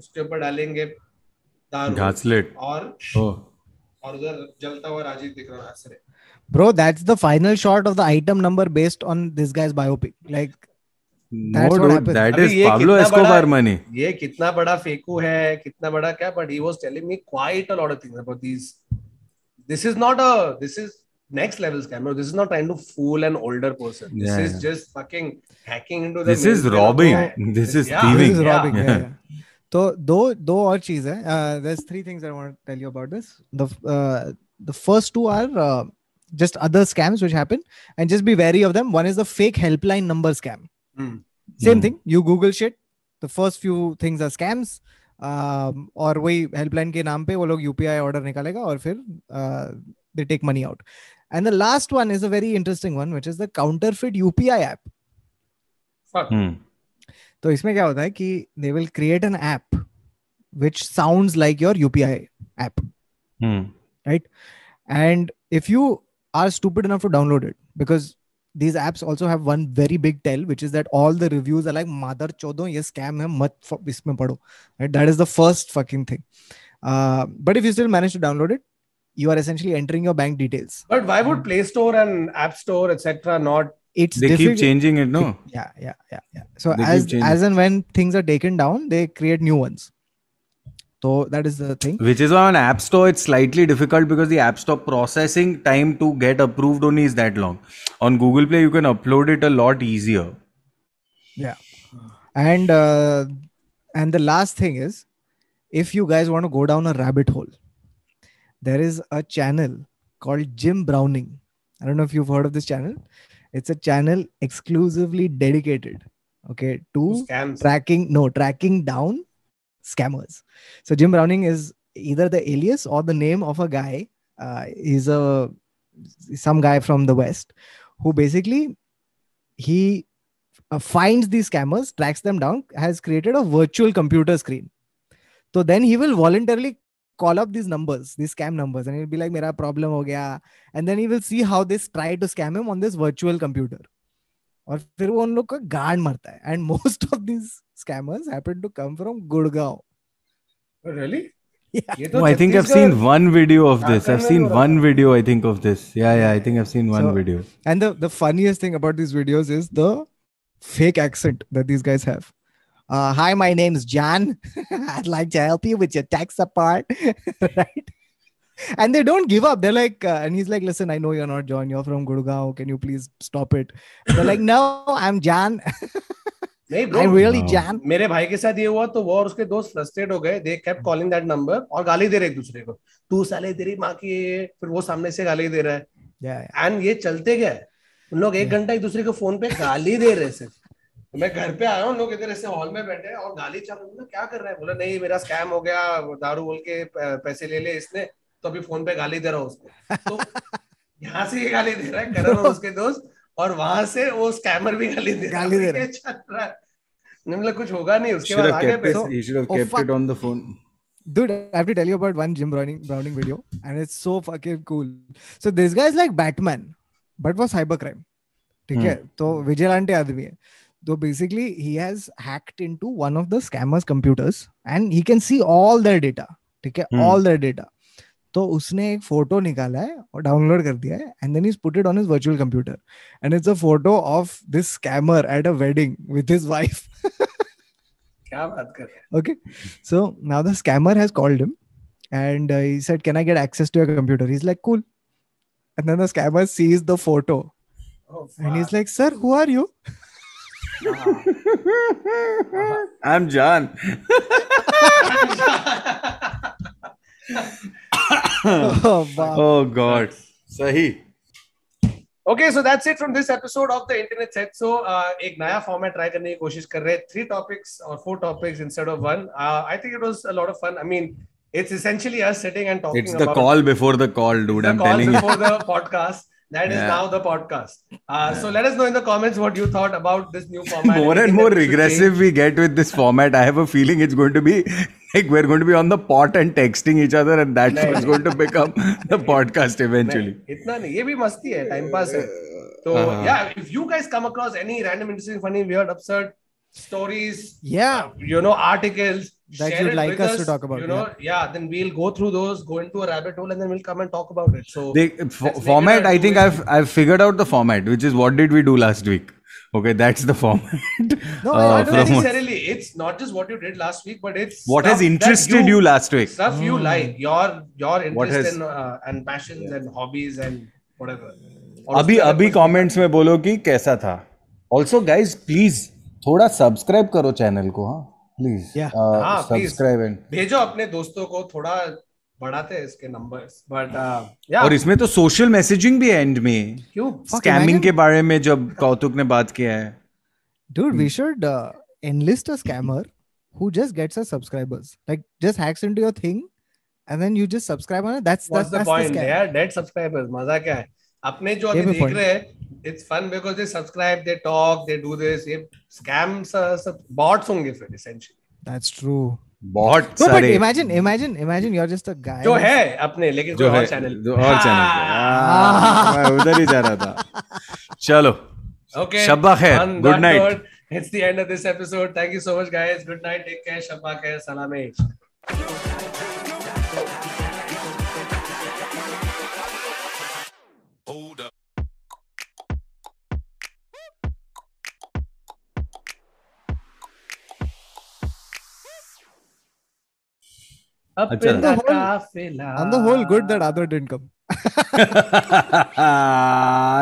उसके ऊपर डालेंगे घासलेट और और उधर जलता हुआ राजीव दिख रहा है. Bro, that's the final shot of the item number based on this guy's biopic. Like, that's no, what dude, that is Pablo Escobar money. ये कितना बड़ा फेकू है, कितना बड़ा क्या? But he was telling me quite a lot of things about these. This is not a. This is next level scam. This is not trying to fool an older person. This yeah. is just fucking hacking into the. This is robbing. This is yeah. thieving. This is robbing. Yeah. yeah. yeah. So, do do or cheez hai. Uh, there's three things I want to tell you about this. The uh, the first two are uh, just other scams which happen, and just be wary of them. One is the fake helpline number scam. Mm. Same mm. thing. You Google shit. The first few things are scams. Um, और वही helpline के नाम पे वो लोग U P I order निकालेगा और फिर uh, they take money out. And the last one is a very interesting one, which is the counterfeit U P I app. Fuck. Hmm. So, isme kya hota hai ki they will create an app which sounds like your U P I app, hmm. right? And if you are stupid enough to download it, because these apps also have one very big tell, which is that all the reviews are like mother chodo, ye scam hai, mat isme padho. Right? That is the first fucking thing. Uh, but if you still manage to download it, you are essentially entering your bank details. But why would Play Store and App Store, et cetera, not? It's they difficult. Keep changing it, no? Yeah, yeah, yeah, yeah. So they as as and when things are taken down, they create new ones. So that is the thing. Which is why on App Store it's slightly difficult because the App Store processing time to get approved only is that long. On Google Play, you can upload it a lot easier. Yeah, and uh, And the last thing is, if you guys want to go down a rabbit hole, there is a channel called Jim Browning. I don't know if you've heard of this channel. It's a channel exclusively dedicated, okay, to Scams. tracking, no, tracking down scammers. So Jim Browning is either the alias or the name of a guy. Uh, he's a, some guy from the West who basically, he uh, finds these scammers, tracks them down, has created a virtual computer screen. So then he will voluntarily call up these numbers, these scam numbers, and he'll be like, mera problem ho gaya. And then he will see how they try to scam him on this virtual computer. And then one log ka gaand marta hai. And most of these scammers happen to come from Gurgaon. Really? Yeah. No, I think I've seen one video of this. I've seen one video, I think, of this. Yeah, yeah, I think I've seen one so, video. And the, the funniest thing about these videos is the fake accent that these guys have. Uh, hi, my name's John. I'd like to help you with your tax apart. Right? And they don't give up. They're like, uh, and he's like, listen, I know you're not John. You're from Gurgaon. Can you please stop it? And they're like, no, I'm John. Hey, bro, I'm really no. John. मेरे भाई के साथ ये हुआ तो वो और उसके दोस्त frustrated हो गए. They kept calling that number और गाली दे रहे एक दूसरे को. तू साले तेरी माँ की ये. फिर वो सामने से गाली दे रहा है. Yeah, yeah. And ये चलते गए. उन लोग एक घंटा एक दूसरे को फोन पे गाली दे रहे सिर्फ. मैं घर पे आया हूँ लोग इधर ऐसे हॉल में बैठे हैं और गाली चाप रहे हैं क्या कर रहा है बोला नहीं मेरा स्कैम हो गया दारू बोल के पैसे ले ले इसने तो अभी फोन पे गाली दे रहा हूँ उसको तो यहाँ से ये गाली दे रहा है करण और उसके दोस्त और वहाँ से वो स्कैमर भी गाली दे रहा है चल रहा है मतलब कुछ होगा नहीं उसके बाद आगे पैसे Dude, I have to tell you about one Jim Browning Browning video and it's so fucking cool. So this guy is like Batman but for cybercrime. ठीक है तो vigilante आदमी है. So basically, he has hacked into one of the scammers' computers and he can see all their data. Okay, hmm. all their data. So उसने एक photo निकाला है और download कर दिया है and then he's put it on his virtual computer. And it's a photo of this scammer at a wedding with his wife. क्या बात कर रहे हैं? Okay, so now the scammer has called him and uh, he said, "Can I get access to your computer?" He's like, "Cool." And then the scammer sees the photo oh, and he's like, "Sir, who are you?" I'm John. oh, oh God. Sahi. Okay, so that's it from this episode of the Internet Set. So, uh, ek naya format try karne ki koshish kar rahe. Three topics or four topics instead of one. Uh, I think it was a lot of fun. I mean, it's essentially us sitting and talking. It's the about call before the call, dude. I'm telling you. It's the call before the podcast. That yeah. is now the podcast. Uh, yeah. So let us know in the comments what you thought about this new format. More and more regressive we get with this format. I have a feeling it's going to be like we're going to be on the pot and texting each other, and that's what's going to become the podcast eventually. Itna nahi, ye bhi masti hai, time pass hai. So uh-huh. yeah, if you guys come across any random, interesting, funny, weird, absurd stories, yeah, uh, you know, articles that you'd like us, us to talk about, you know, yeah. yeah, then we'll go through those, go into a rabbit hole, and then we'll come and talk about it. So the f- format, I think I've I've figured out the format, which is what did we do last week? Okay, that's the format. No, uh, not necessarily. It's not just what you did last week, but it's what has interested you, you last week. Stuff mm. you like, your your interest has, in, uh, and passions yeah. and hobbies and whatever. Also, abhi abhi comments mein bolo ki kaisa tha. Also, guys, please thoda subscribe karo channel ko, huh? Please, yeah. uh, ah, subscribe please. And भेजो अपने दोस्तों को थोड़ा बढ़ाते हैं इसके numbers, but uh, yeah. और इसमें तो social messaging भी end में क्यों scamming के बारे में जब कौतुक ने बात किया है, dude, we should uh, enlist a scammer who just gets us subscribers, like just hacks into your thing and then you just subscribe on it. That's What's that's the point. The yeah, dead subscribers. मजा क्या है? अपने जो अभी देख रहे हैं, it's fun because they subscribe, they talk, they do this. ये scams uh, bots होंगे फिर essentially. That's true. Bots. No, but imagine, imagine, imagine you're just a guy. जो है अपने लेकिन जो और channel. जो और channel. मैं उधर ही जा रहा था. चलो. Okay. शब्बा खैर. Good night. Word. It's the end of this episode. Thank you so much, guys. Good night. Take care. शब्बा खैर. Salameh. Up Achha. in the whole, on the whole good that Aadar didn't come.